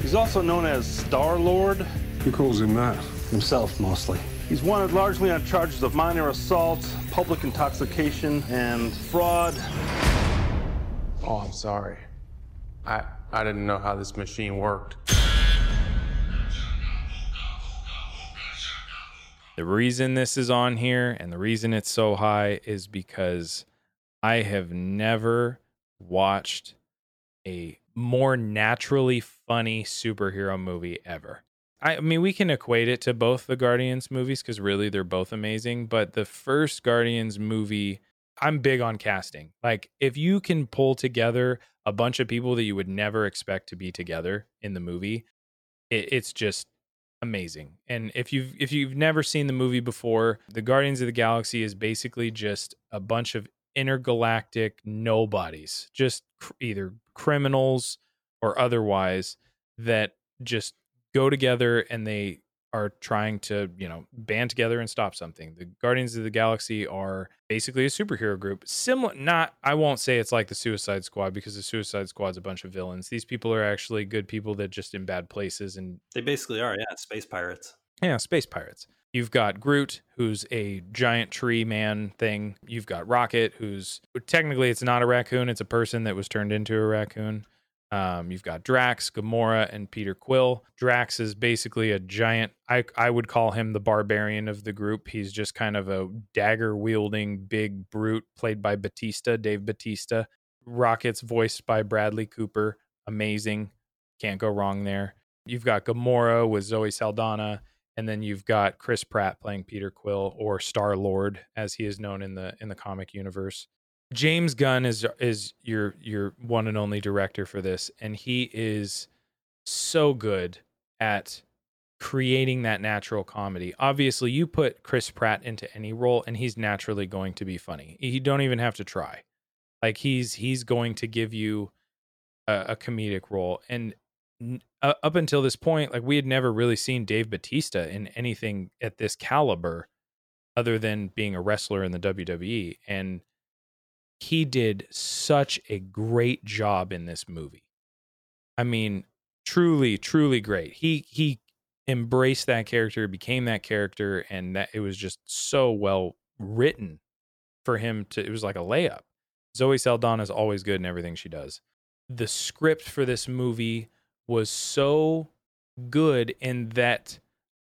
He's also known as Star-Lord. Who calls him that? Himself, mostly. He's wanted largely on charges of minor assault, public intoxication, and fraud. Oh, I'm sorry. I I didn't know how this machine worked. The reason this is on here and the reason it's so high is because I have never watched a more naturally funny superhero movie ever. I mean, we can equate it to both the Guardians movies because really they're both amazing. But the first Guardians movie, I'm big on casting. Like, if you can pull together a bunch of people that you would never expect to be together in the movie, it, it's just amazing. And if you've if you've never seen the movie before, the Guardians of the Galaxy is basically just a bunch of intergalactic nobodies, just cr- either criminals or otherwise, that just go together and they are trying to, you know, band together and stop something. The Guardians of the Galaxy are basically a superhero group. Similar, not, I won't say it's like the Suicide Squad because the Suicide Squad's a bunch of villains. These people are actually good people that just in bad places. And they basically are, yeah, space pirates. Yeah, space pirates. You've got Groot, who's a giant tree man thing. You've got Rocket, who's technically it's not a raccoon. It's a person that was turned into a raccoon. Um, you've got Drax, Gamora, and Peter Quill. Drax is basically a giant, I, I would call him the barbarian of the group. He's just kind of a dagger-wielding big brute played by Batista, Dave Batista. Rocket's voiced by Bradley Cooper. Amazing. Can't go wrong there. You've got Gamora with Zoe Saldana, and then you've got Chris Pratt playing Peter Quill, or Star-Lord, as he is known in the in the comic universe. James Gunn is is your your one and only director for this, and he is so good at creating that natural comedy. Obviously, you put Chris Pratt into any role, and he's naturally going to be funny. You don't even have to try. Like, he's he's going to give you a, a comedic role. And uh, up until this point, like, we had never really seen Dave Bautista in anything at this caliber, other than being a wrestler in the W W E. And he did such a great job in this movie. I mean, truly, truly great. He he embraced that character, became that character, and that it was just so well written for him to, it was like a layup. Zoe Saldana is always good in everything she does. The script for this movie was so good in that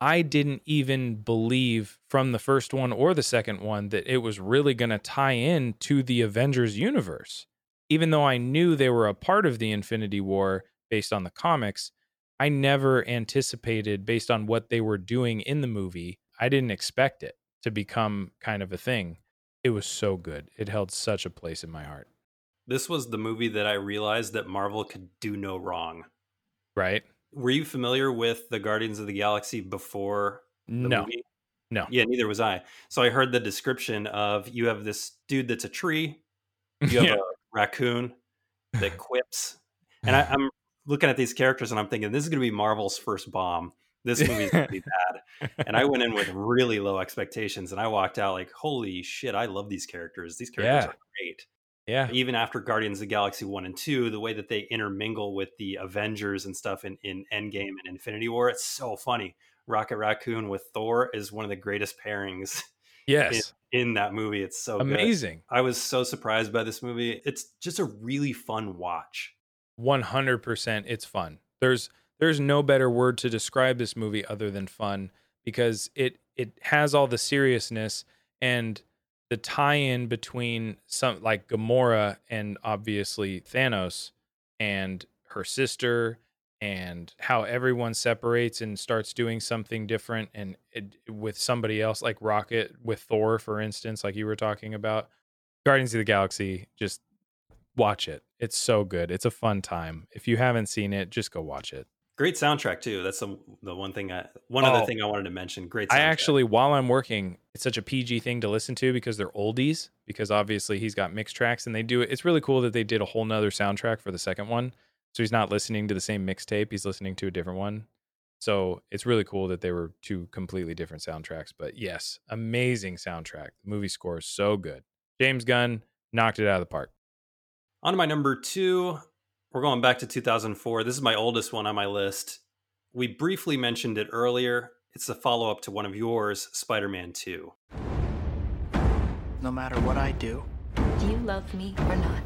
I didn't even believe from the first one or the second one that it was really going to tie in to the Avengers universe. Even though I knew they were a part of the Infinity War based on the comics, I never anticipated, based on what they were doing in the movie, I didn't expect it to become kind of a thing. It was so good. It held such a place in my heart. This was the movie that I realized that Marvel could do no wrong. Right. Were you familiar with the Guardians of the Galaxy before the no. movie? No. Yeah, neither was I. So I heard the description of, you have this dude that's a tree, you have yeah. a raccoon that quips. And I, I'm looking at these characters and I'm thinking, this is going to be Marvel's first bomb. This movie's going to be bad. And I went in with really low expectations and I walked out like, holy shit, I love these characters. These characters yeah. are great. Yeah. Even after Guardians of the Galaxy one and two, the way that they intermingle with the Avengers and stuff in, in Endgame and Infinity War, it's so funny. Rocket Raccoon with Thor is one of the greatest pairings yes. in, in that movie. It's so amazing. Good. I was so surprised by this movie. It's just a really fun watch. one hundred percent it's fun. There's there's no better word to describe this movie other than fun, because it it has all the seriousness and the tie-in between some like Gamora and obviously Thanos and her sister, and how everyone separates and starts doing something different, and it, with somebody else, like Rocket with Thor, for instance, like you were talking about. Guardians of the Galaxy, just watch it. It's so good. It's a fun time. If you haven't seen it, just go watch it. Great soundtrack too. That's the, the one thing I one oh, other thing I wanted to mention. Great soundtrack. I actually, while I'm working, it's such a P G thing to listen to because they're oldies, because obviously he's got mixed tracks and they do it. It's really cool that they did a whole nother soundtrack for the second one. So he's not listening to the same mixtape. He's listening to a different one. So it's really cool that they were two completely different soundtracks. But yes, amazing soundtrack. The movie score is so good. James Gunn knocked it out of the park. On to my number two. We're going back to two thousand four. This is my oldest one on my list. We briefly mentioned it earlier. It's the follow-up to one of yours, Spider-Man two. No matter what I do. Do you love me or not?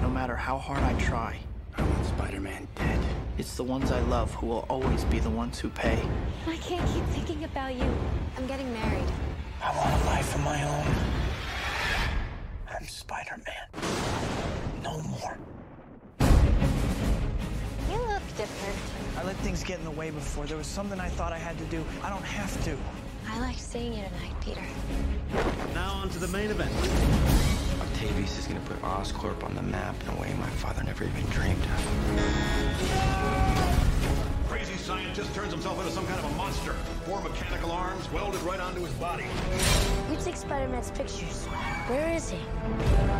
No matter how hard I try. I want Spider-Man dead. It's the ones I love who will always be the ones who pay. I can't keep thinking about you. I'm getting married. I want a life of my own. I'm Spider-Man. No more. You look different. I let things get in the way before. There was something I thought I had to do. I don't have to. I like seeing you tonight, Peter. Now on to the main event. Octavius is going to put Oscorp on the map in a way my father never even dreamed of. Crazy scientist turns himself into some kind of a monster. Four mechanical arms welded right onto his body. You take Spider-Man's pictures. Where is he?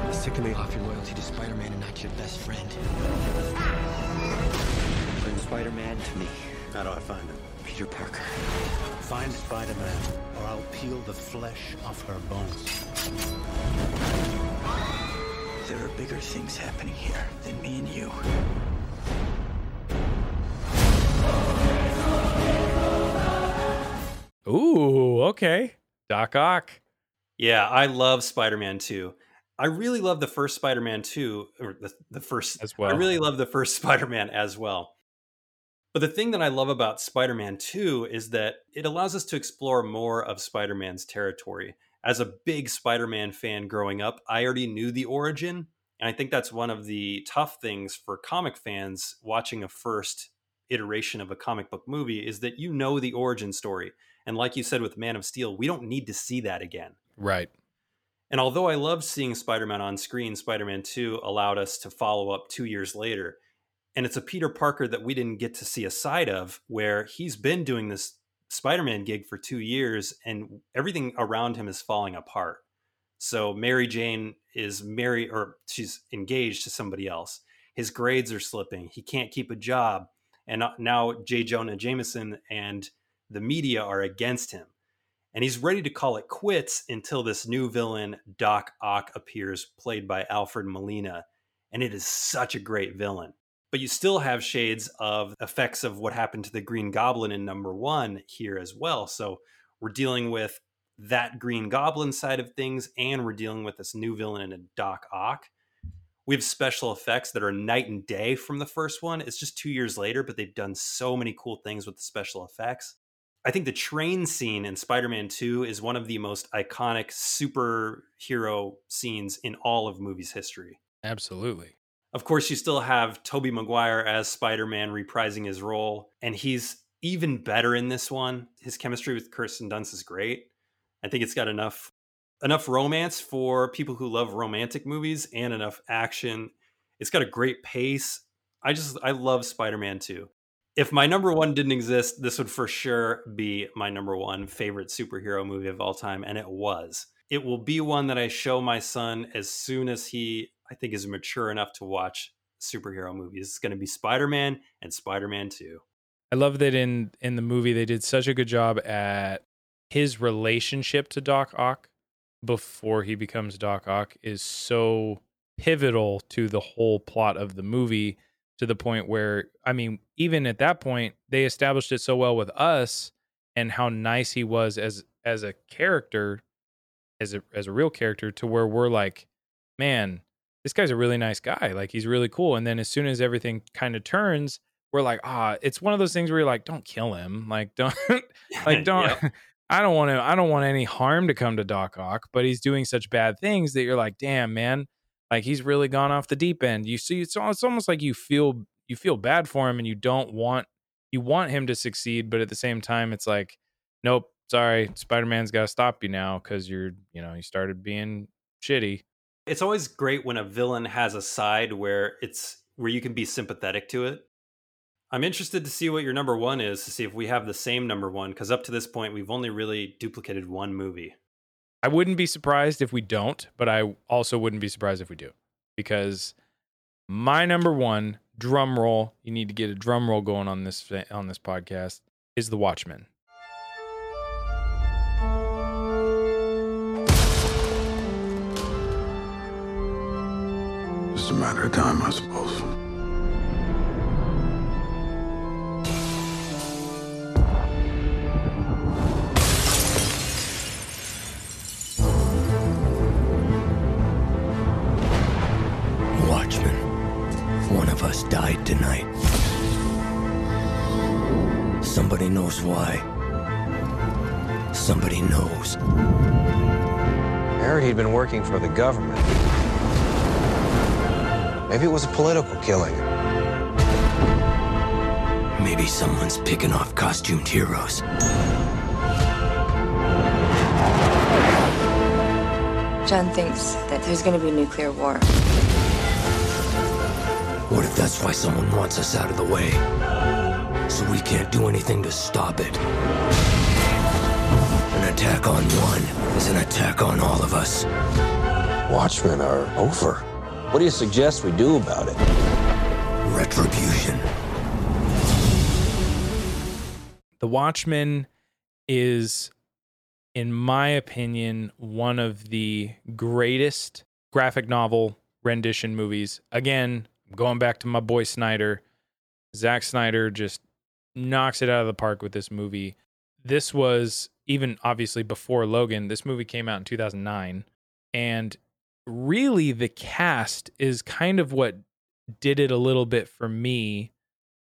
It's taken me off your loyalty to Spider-Man and not to your best friend. Ah! Bring Spider-Man to me. How do I find him? Peter Parker. Find Spider-Man, or I'll peel the flesh off her bones. There are bigger things happening here than me and you. Ooh, okay. Doc Ock. Yeah, I love Spider-Man two. I really love the first Spider-Man two, or the, the first as well. I really love the first Spider-Man as well. But the thing that I love about Spider-Man two is that it allows us to explore more of Spider-Man's territory. As a big Spider-Man fan growing up, I already knew the origin. And I think that's one of the tough things for comic fans watching a first iteration of a comic book movie, is that you know the origin story. And like you said with Man of Steel, we don't need to see that again. Right. And although I loved seeing Spider-Man on screen, Spider-Man two allowed us to follow up two years later. And it's a Peter Parker that we didn't get to see a side of, where he's been doing this Spider-Man gig for two years and everything around him is falling apart. So Mary Jane is married, or she's engaged to somebody else. His grades are slipping. He can't keep a job. And now J. Jonah Jameson and the media are against him. And he's ready to call it quits until this new villain, Doc Ock, appears, played by Alfred Molina. And it is such a great villain. But you still have shades of effects of what happened to the Green Goblin in number one here as well. So we're dealing with that Green Goblin side of things, and we're dealing with this new villain in Doc Ock, we have special effects that are night and day from the first one. It's just two years later, but they've done so many cool things with the special effects. I think the train scene in Spider-Man two is one of the most iconic superhero scenes in all of movies history. Absolutely. Of course, you still have Tobey Maguire as Spider-Man reprising his role, and he's even better in this one. His chemistry with Kirsten Dunst is great. I think it's got enough enough romance for people who love romantic movies and enough action. It's got a great pace. I just, I love Spider-Man two. If my number one didn't exist, this would for sure be my number one favorite superhero movie of all time. And it was. It will be one that I show my son as soon as he, I think, is mature enough to watch superhero movies. It's going to be Spider-Man and Spider-Man two. I love that in, in the movie, they did such a good job at his relationship to Doc Ock before he becomes Doc Ock is so pivotal to the whole plot of the movie, to the point where, I mean, even at that point, they established it so well with us and how nice he was as as a character, as a as a real character, to where we're like, man, this guy's a really nice guy. Like, he's really cool. And then as soon as everything kind of turns, we're like, ah, it's one of those things where you're like, don't kill him. Like, don't, like, don't, yep. I don't want to, I don't want any harm to come to Doc Ock, but he's doing such bad things that you're like, damn, man, like, he's really gone off the deep end. You see, it's, it's almost like you feel, you feel bad for him and you don't want, you want him to succeed. But at the same time, it's like, nope, sorry, Spider-Man's got to stop you now, 'cause you're, you know, you started being shitty. It's always great when a villain has a side where it's, where you can be sympathetic to it. I'm interested to see what your number one is, to see if we have the same number one, because up to this point, we've only really duplicated one movie. I wouldn't be surprised if we don't, but I also wouldn't be surprised if we do, because my number one, drum roll, you need to get a drum roll going on this on this podcast, is The Watchmen. Just a matter of time, I suppose. Died tonight. Somebody knows why. Somebody knows. I heard he'd been working for the government. Maybe it was a political killing. Maybe someone's picking off costumed heroes. John thinks that there's going to be nuclear war. What if that's why someone wants us out of the way? So we can't do anything to stop it. An attack on one is an attack on all of us. Watchmen are over. What do you suggest we do about it? Retribution. The Watchmen is, in my opinion, one of the greatest graphic novel rendition movies. Again, going back to my boy Snyder, Zack Snyder just knocks it out of the park with this movie. This was, even obviously before Logan, this movie came out in two thousand nine. And really, the cast is kind of what did it a little bit for me,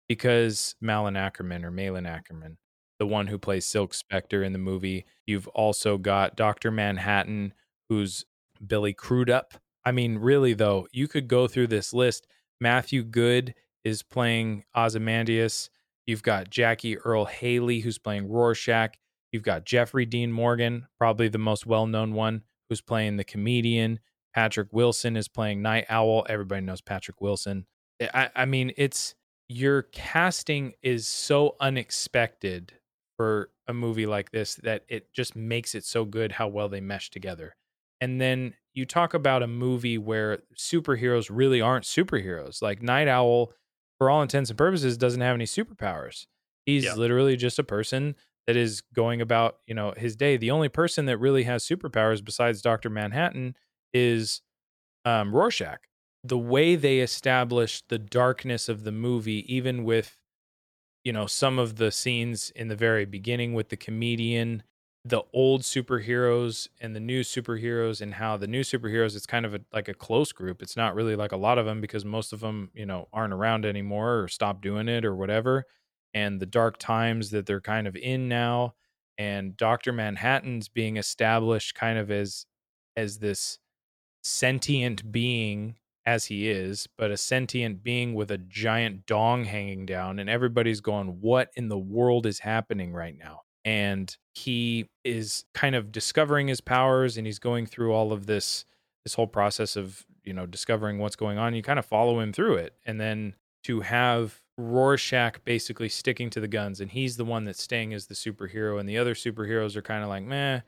because Malin Ackerman, or Malin Ackerman, the one who plays Silk Spectre in the movie. You've also got Doctor Manhattan, who's Billy Crudup. I mean, really, though, you could go through this list. Matthew Good is playing Ozymandias. You've got Jackie Earle Haley, who's playing Rorschach. You've got Jeffrey Dean Morgan, probably the most well-known one, who's playing the comedian. Patrick Wilson is playing Night Owl. Everybody knows Patrick Wilson. I, I mean, it's, your casting is so unexpected for a movie like this that it just makes it so good how well they mesh together. And then you talk about a movie where superheroes really aren't superheroes. Like, Night Owl, for all intents and purposes, doesn't have any superpowers. He's yeah. literally just a person that is going about, you know, his day. The only person that really has superpowers besides Doctor Manhattan is um, Rorschach. The way they established the darkness of the movie, even with, you know, some of the scenes in the very beginning with the comedian the old superheroes and the new superheroes, and how the new superheroes, it's kind of a, like a close group. It's not really like a lot of them, because most of them, you know, aren't around anymore or stopped doing it or whatever. And the dark times that they're kind of in now, and Doctor Manhattan's being established kind of as, as this sentient being as he is, but a sentient being with a giant dong hanging down, and everybody's going, what in the world is happening right now? And he is kind of discovering his powers, and he's going through all of this, this whole process of, you know, discovering what's going on. You kind of follow him through it. And then to have Rorschach basically sticking to the guns, and he's the one that's staying as the superhero, and the other superheroes are kind of like, meh,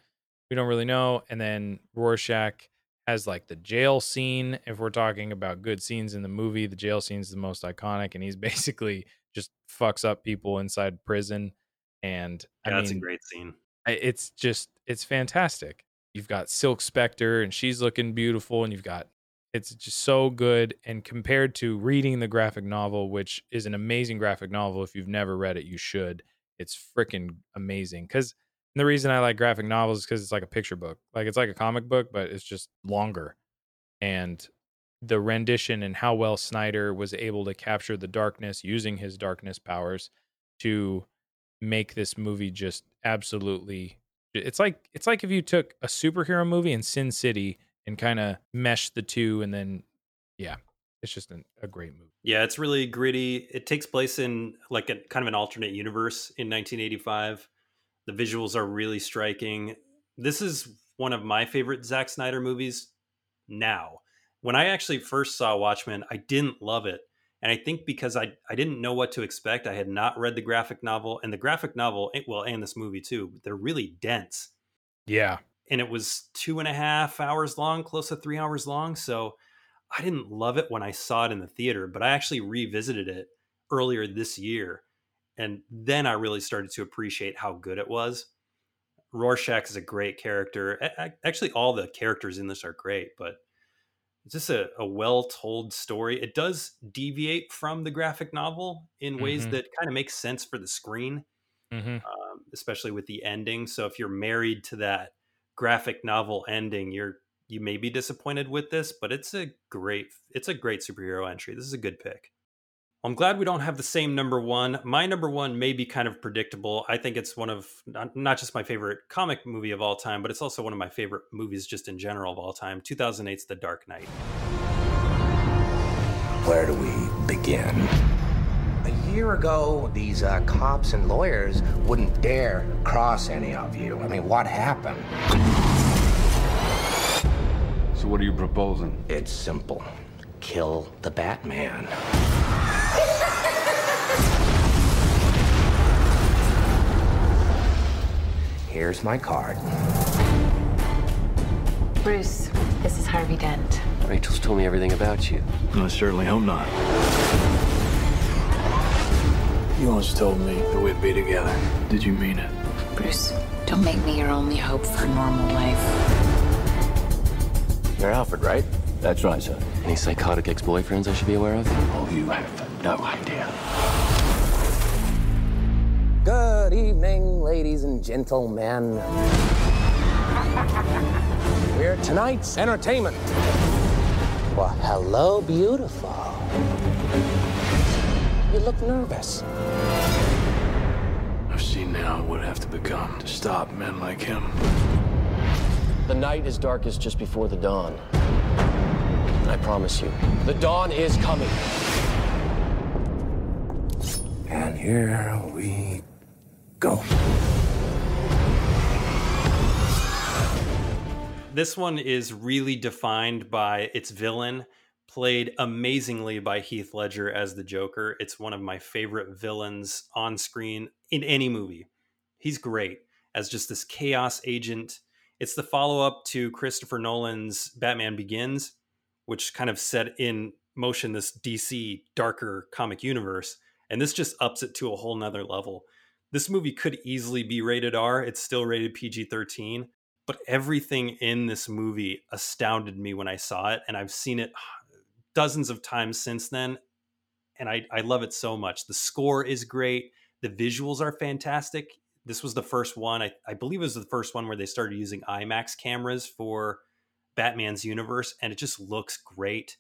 we don't really know. And then Rorschach has like the jail scene. If we're talking about good scenes in the movie, the jail scene is the most iconic, and he's basically just fucks up people inside prison. And yeah, I that's mean, a great scene. It's just, it's fantastic. You've got Silk Spectre, and she's looking beautiful, and you've got, it's just so good. And compared to reading the graphic novel, which is an amazing graphic novel, if you've never read it, you should. It's freaking amazing. Because the reason I like graphic novels is because it's like a picture book. Like, it's like a comic book, but it's just longer. And the rendition and how well Snyder was able to capture the darkness using his darkness powers to make this movie just absolutely, it's like it's like if you took a superhero movie and Sin City and kind of meshed the two, and then yeah, it's just an, a great movie. Yeah, it's really gritty. It takes place in like a kind of an alternate universe in nineteen eighty-five. The visuals are really striking. This is one of my favorite Zack Snyder movies now. When I actually first saw Watchmen, I didn't love it. And I think because I, I didn't know what to expect. I had not read the graphic novel, and the graphic novel, well, and this movie too, they're really dense. Yeah. And it was two and a half hours long, close to three hours long. So I didn't love it when I saw it in the theater, but I actually revisited it earlier this year. And then I really started to appreciate how good it was. Rorschach is a great character. Actually, all the characters in this are great, but it's just a, a well-told story. It does deviate from the graphic novel in mm-hmm. ways that kind of make sense for the screen, mm-hmm. um, especially with the ending. So if you're married to that graphic novel ending, you're you may be disappointed with this, but it's a great it's a great superhero entry. This is a good pick. I'm glad we don't have the same number one. My number one may be kind of predictable. I think it's one of not, not just my favorite comic movie of all time, but it's also one of my favorite movies just in general of all time. two thousand eight's The Dark Knight. Where do we begin? A year ago, these uh, cops and lawyers wouldn't dare cross any of you. I mean, what happened? So what are you proposing? It's simple. Kill the Batman. Here's my card. Bruce, this is Harvey Dent. Rachel's told me everything about you. I certainly hope not. You once told me that we'd be together. Did you mean it? Bruce, don't make me your only hope for normal life. You're Alfred, right? That's right, sir. Any psychotic ex-boyfriends I should be aware of? Oh, you have no idea. Good evening, ladies and gentlemen. We're tonight's entertainment. Well, hello, beautiful. You look nervous. I've seen now what I have to become to stop men like him. The night is darkest just before the dawn. And I promise you, the dawn is coming. And here we go. This one is really defined by its villain, played amazingly by Heath Ledger as the Joker. It's one of my favorite villains on screen in any movie. He's great as just this chaos agent. It's the follow-up to Christopher Nolan's Batman Begins, which kind of set in motion this D C darker comic universe. And this just ups it to a whole nother level. This movie could easily be rated R. It's still rated P G thirteen, but everything in this movie astounded me when I saw it. And I've seen it dozens of times since then. And I, I love it so much. The score is great. The visuals are fantastic. This was the first one, I, I believe it was the first one where they started using IMAX cameras for Batman's universe, and it just looks great.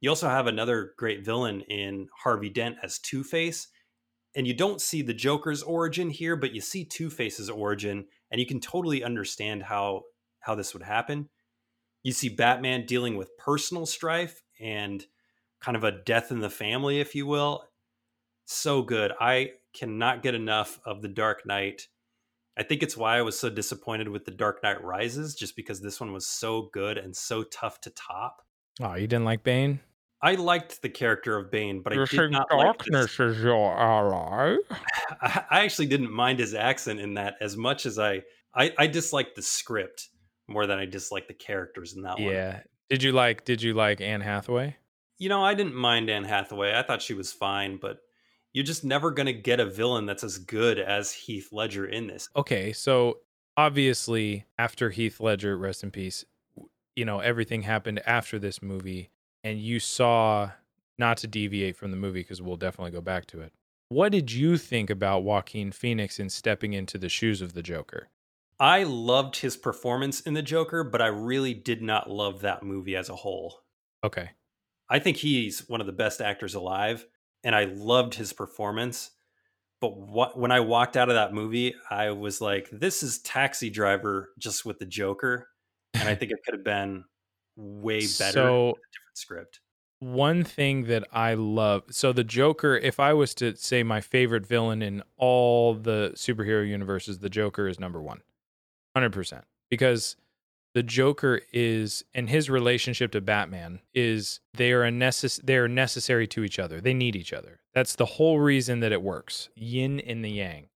You also have another great villain in Harvey Dent as Two-Face, and you don't see the Joker's origin here, but you see Two-Face's origin, and you can totally understand how, how this would happen. You see Batman dealing with personal strife and kind of a death in the family, if you will. So good. I cannot get enough of The Dark Knight. I think it's why I was so disappointed with The Dark Knight Rises, just because this one was so good and so tough to top. Oh, you didn't like Bane? I liked the character of Bane, but I did not like this. Darkness is your ally. I actually didn't mind his accent in that as much as I, I, I disliked the script more than I disliked the characters in that one. Yeah. Did you like, did you like Anne Hathaway? You know, I didn't mind Anne Hathaway. I thought she was fine, but you're just never going to get a villain that's as good as Heath Ledger in this. Okay, so obviously after Heath Ledger, rest in peace, you know, everything happened after this movie, and you saw, not to deviate from the movie because we'll definitely go back to it, what did you think about Joaquin Phoenix in stepping into the shoes of the Joker? I loved his performance in the Joker, but I really did not love that movie as a whole. Okay. I think he's one of the best actors alive, and I loved his performance. But what, when I walked out of that movie, I was like, this is Taxi Driver just with the Joker. And I think it could have been way better so, with a different script. One thing that I love, so the Joker, if I was to say my favorite villain in all the superhero universes, the Joker is number one, one hundred percent. Because the Joker is, and his relationship to Batman is, they are, a necess- they are necessary to each other. They need each other. That's the whole reason that it works. Yin and the yang.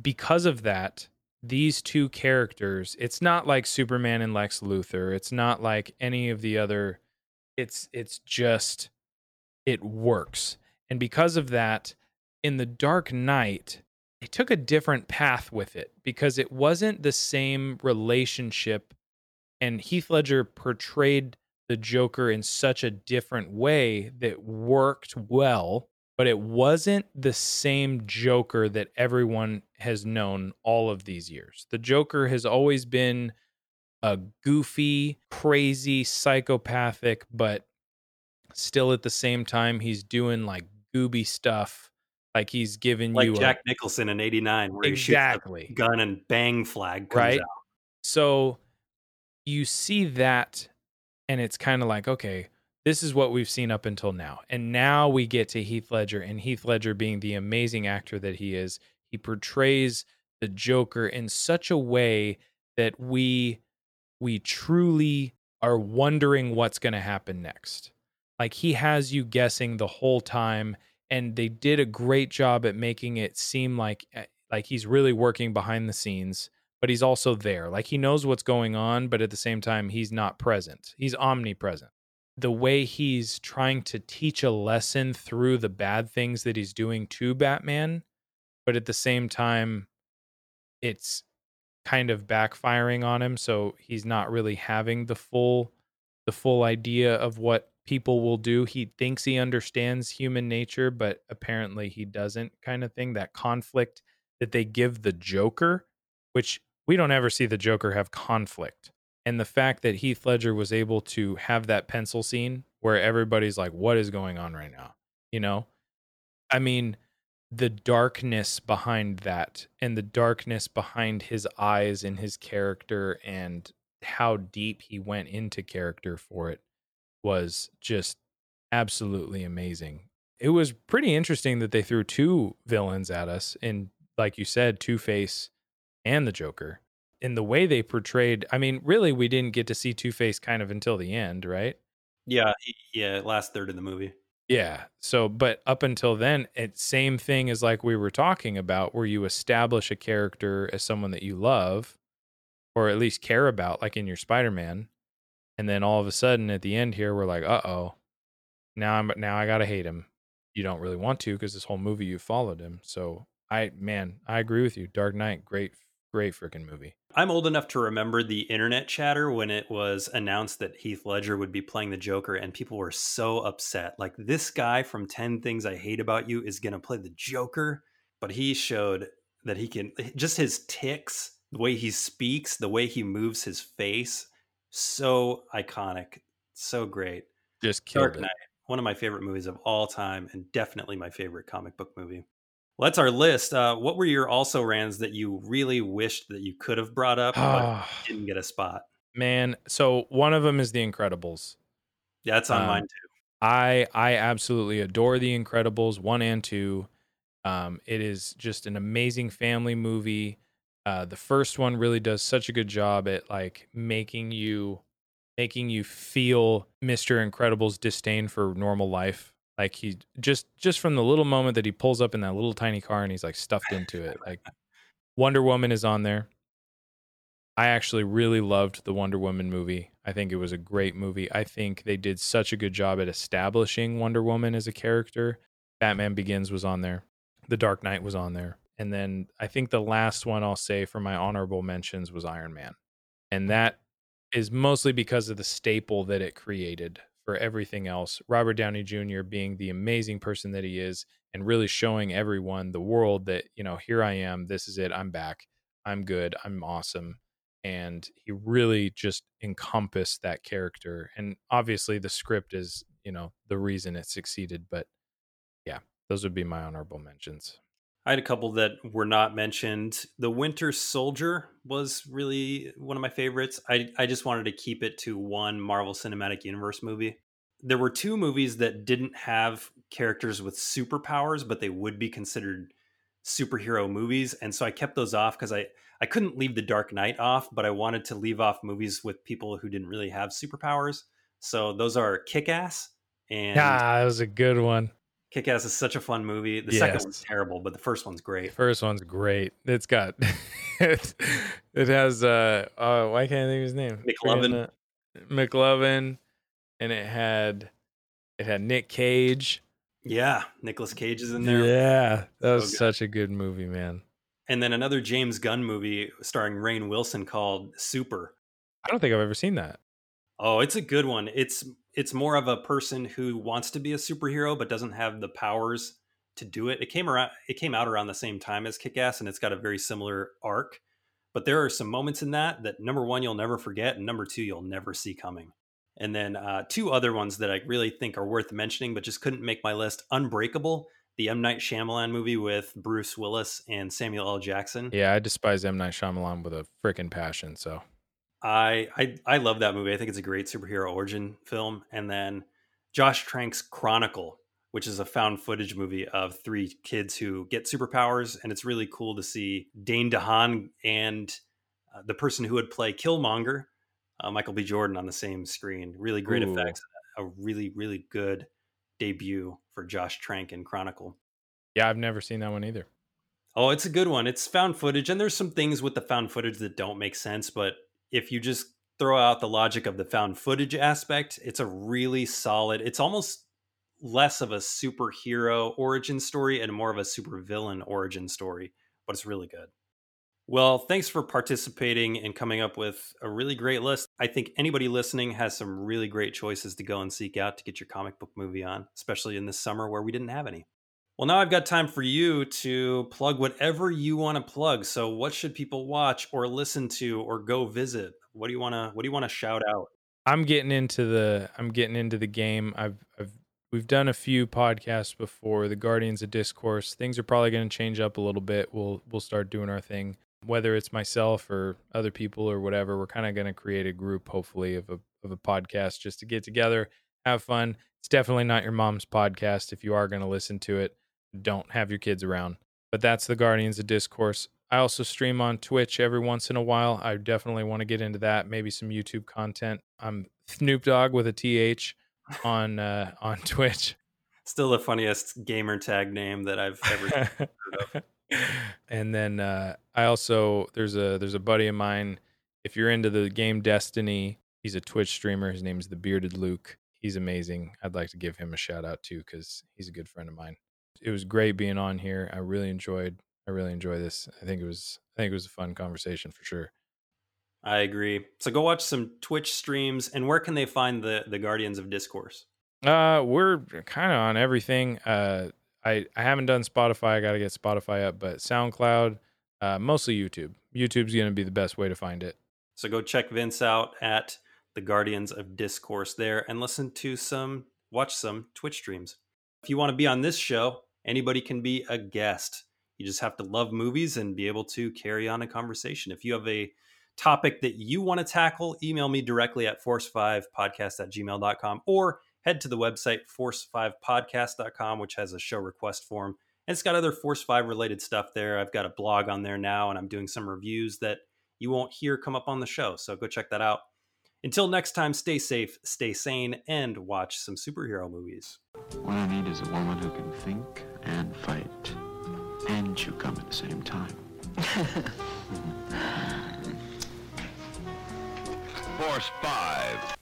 Because of that, these two characters, it's not like Superman and Lex Luthor. It's not like any of the other, it's it's just, it works. And because of that, in The Dark Knight, they took a different path with it because it wasn't the same relationship. And Heath Ledger portrayed the Joker in such a different way that worked well, but it wasn't the same Joker that everyone has known all of these years. The Joker has always been a goofy, crazy, psychopathic, but still at the same time, he's doing like gooby stuff. Like he's giving like you Like Jack a, Nicholson in eighty-nine, where exactly. He shoots the gun and bang flag comes right? out. So you see that, and it's kind of like, okay, this is what we've seen up until now. And now we get to Heath Ledger, and Heath Ledger being the amazing actor that he is, he portrays the Joker in such a way that we we truly are wondering what's going to happen next. Like, he has you guessing the whole time, and they did a great job at making it seem like like he's really working behind the scenes. But he's also there. Like, he knows what's going on, but at the same time, he's not present. He's omnipresent. The way he's trying to teach a lesson through the bad things that he's doing to Batman, but at the same time, it's kind of backfiring on him, so he's not really having the full, the full idea of what people will do. He thinks he understands human nature, but apparently he doesn't, kind of thing. That conflict that they give the Joker, which... we don't ever see the Joker have conflict. And the fact that Heath Ledger was able to have that pencil scene where everybody's like, what is going on right now? You know, I mean, the darkness behind that and the darkness behind his eyes and his character and how deep he went into character for it was just absolutely amazing. It was pretty interesting that they threw two villains at us. And like you said, Two-Face and the Joker, in the way they portrayed, I mean, really, we didn't get to see Two-Face kind of until the end, right? Yeah, yeah, last third of the movie. Yeah, so, but up until then, it's same thing as like we were talking about, where you establish a character as someone that you love, or at least care about, like in your Spider-Man, and then all of a sudden, at the end here, we're like, uh-oh, now I'm now I gotta hate him. You don't really want to, because this whole movie, you followed him, so I, man, I agree with you. Dark Knight, great Great freaking movie. I'm old enough to remember the internet chatter when it was announced that Heath Ledger would be playing the Joker, and people were so upset. Like, this guy from ten Things I Hate About You is going to play the Joker, but he showed that he can, just his tics, the way he speaks, the way he moves his face, so iconic, so great. Just killed Dark Knight, one of my favorite movies of all time, and definitely my favorite comic book movie. Well, that's our list. Uh, what were your also rans that you really wished that you could have brought up but didn't get a spot? Man, so one of them is The Incredibles. Yeah, that's on um, mine too. I I absolutely adore The Incredibles one and two. Um, it is just an amazing family movie. Uh, the first one really does such a good job at like making you making you feel Mister Incredible's disdain for normal life. Like he just just from the little moment that he pulls up in that little tiny car and he's like stuffed into it. Like Wonder Woman is on there. I actually really loved the Wonder Woman movie. I think it was a great movie. I think they did such a good job at establishing Wonder Woman as a character. Batman Begins was on there. The Dark Knight was on there. And then I think the last one I'll say for my honorable mentions was Iron Man. And that is mostly because of the staple that it created for everything else. Robert Downey Junior being the amazing person that he is and really showing everyone, the world, that, you know, here I am. This is it. I'm back. I'm good. I'm awesome. And he really just encompassed that character. And obviously the script is, you know, the reason it succeeded. But yeah, those would be my honorable mentions. I had a couple that were not mentioned. The Winter Soldier was really one of my favorites. I, I just wanted to keep it to one Marvel Cinematic Universe movie. There were two movies that didn't have characters with superpowers, but they would be considered superhero movies, and so I kept those off because I, I couldn't leave The Dark Knight off, but I wanted to leave off movies with people who didn't really have superpowers. So those are Kick-Ass. And ah, that was a good one. Kick-Ass is such a fun movie. The yes. second one's terrible, but the first one's great. The first one's great. It's got... it, it has... Uh, oh, why can't I think of his name? McLovin. McLovin. And it had... It had Nick Cage. Yeah, Nicolas Cage is in there. Yeah, that was so such a good movie, man. And then another James Gunn movie starring Rainn Wilson called Super. I don't think I've ever seen that. Oh, it's a good one. It's it's more of a person who wants to be a superhero but doesn't have the powers to do it. It came around. It came out around the same time as Kick-Ass, and it's got a very similar arc. But there are some moments in that that, number one, you'll never forget, and number two, you'll never see coming. And then uh, two other ones that I really think are worth mentioning, but just couldn't make my list. Unbreakable, the M. Night Shyamalan movie with Bruce Willis and Samuel L. Jackson. Yeah, I despise M. Night Shyamalan with a freaking passion. So I, I I love that movie. I think it's a great superhero origin film. And then Josh Trank's Chronicle, which is a found footage movie of three kids who get superpowers. And it's really cool to see Dane DeHaan and uh, the person who would play Killmonger, Uh, Michael B. Jordan, on the same screen. Really great Ooh. effects. A really, really good debut for Josh Trank in Chronicle. Yeah, I've never seen that one either. Oh, it's a good one. It's found footage, and there's some things with the found footage that don't make sense, but if you just throw out the logic of the found footage aspect, it's a really solid, it's almost less of a superhero origin story and more of a supervillain origin story, but it's really good. Well, thanks for participating and coming up with a really great list. I think anybody listening has some really great choices to go and seek out to get your comic book movie on, especially in this summer where we didn't have any. Well, now I've got time for you to plug whatever you want to plug. So what should people watch or listen to or go visit? What do you want to what do you want to shout out? I'm getting into the I'm getting into the game. I've I've We've done a few podcasts before, the Guardians of Discourse. Things are probably going to change up a little bit. We'll we'll start doing our thing. Whether it's myself or other people or whatever, we're kind of going to create a group, hopefully, of a of a podcast just to get together, have fun. It's definitely not your mom's podcast. If you are going to listen to it, don't have your kids around. But that's the Guardians of Discourse. I also stream on Twitch every once in a while. I definitely want to get into that. Maybe some YouTube content. I'm Snoop Dogg with a T H on uh, on Twitch. Still the funniest gamer tag name that I've ever heard of. And then uh, I also there's a there's a buddy of mine. If you're into the game Destiny, he's a Twitch streamer. His name is The Bearded Luke. He's amazing. I'd like to give him a shout out too because he's a good friend of mine. It was great being on here. I really enjoyed. I really enjoy this. I think it was. I think it was a fun conversation for sure. I agree. So go watch some Twitch streams. And where can they find the the Guardians of Discourse? Uh, we're kind of on everything. Uh. I, I haven't done Spotify. I got to get Spotify up, but SoundCloud, uh, mostly YouTube. YouTube's going to be the best way to find it. So go check Vince out at the Guardians of Discourse there and listen to some, watch some Twitch streams. If you want to be on this show, anybody can be a guest. You just have to love movies and be able to carry on a conversation. If you have a topic that you want to tackle, email me directly at force five podcast at gmail dot com or head to the website force five podcast dot com, which has a show request form. And it's got other Force five related stuff there. I've got a blog on there now, and I'm doing some reviews that you won't hear come up on the show. So go check that out. Until next time, stay safe, stay sane, and watch some superhero movies. What I need is a woman who can think and fight and chew gum at the same time. Force five.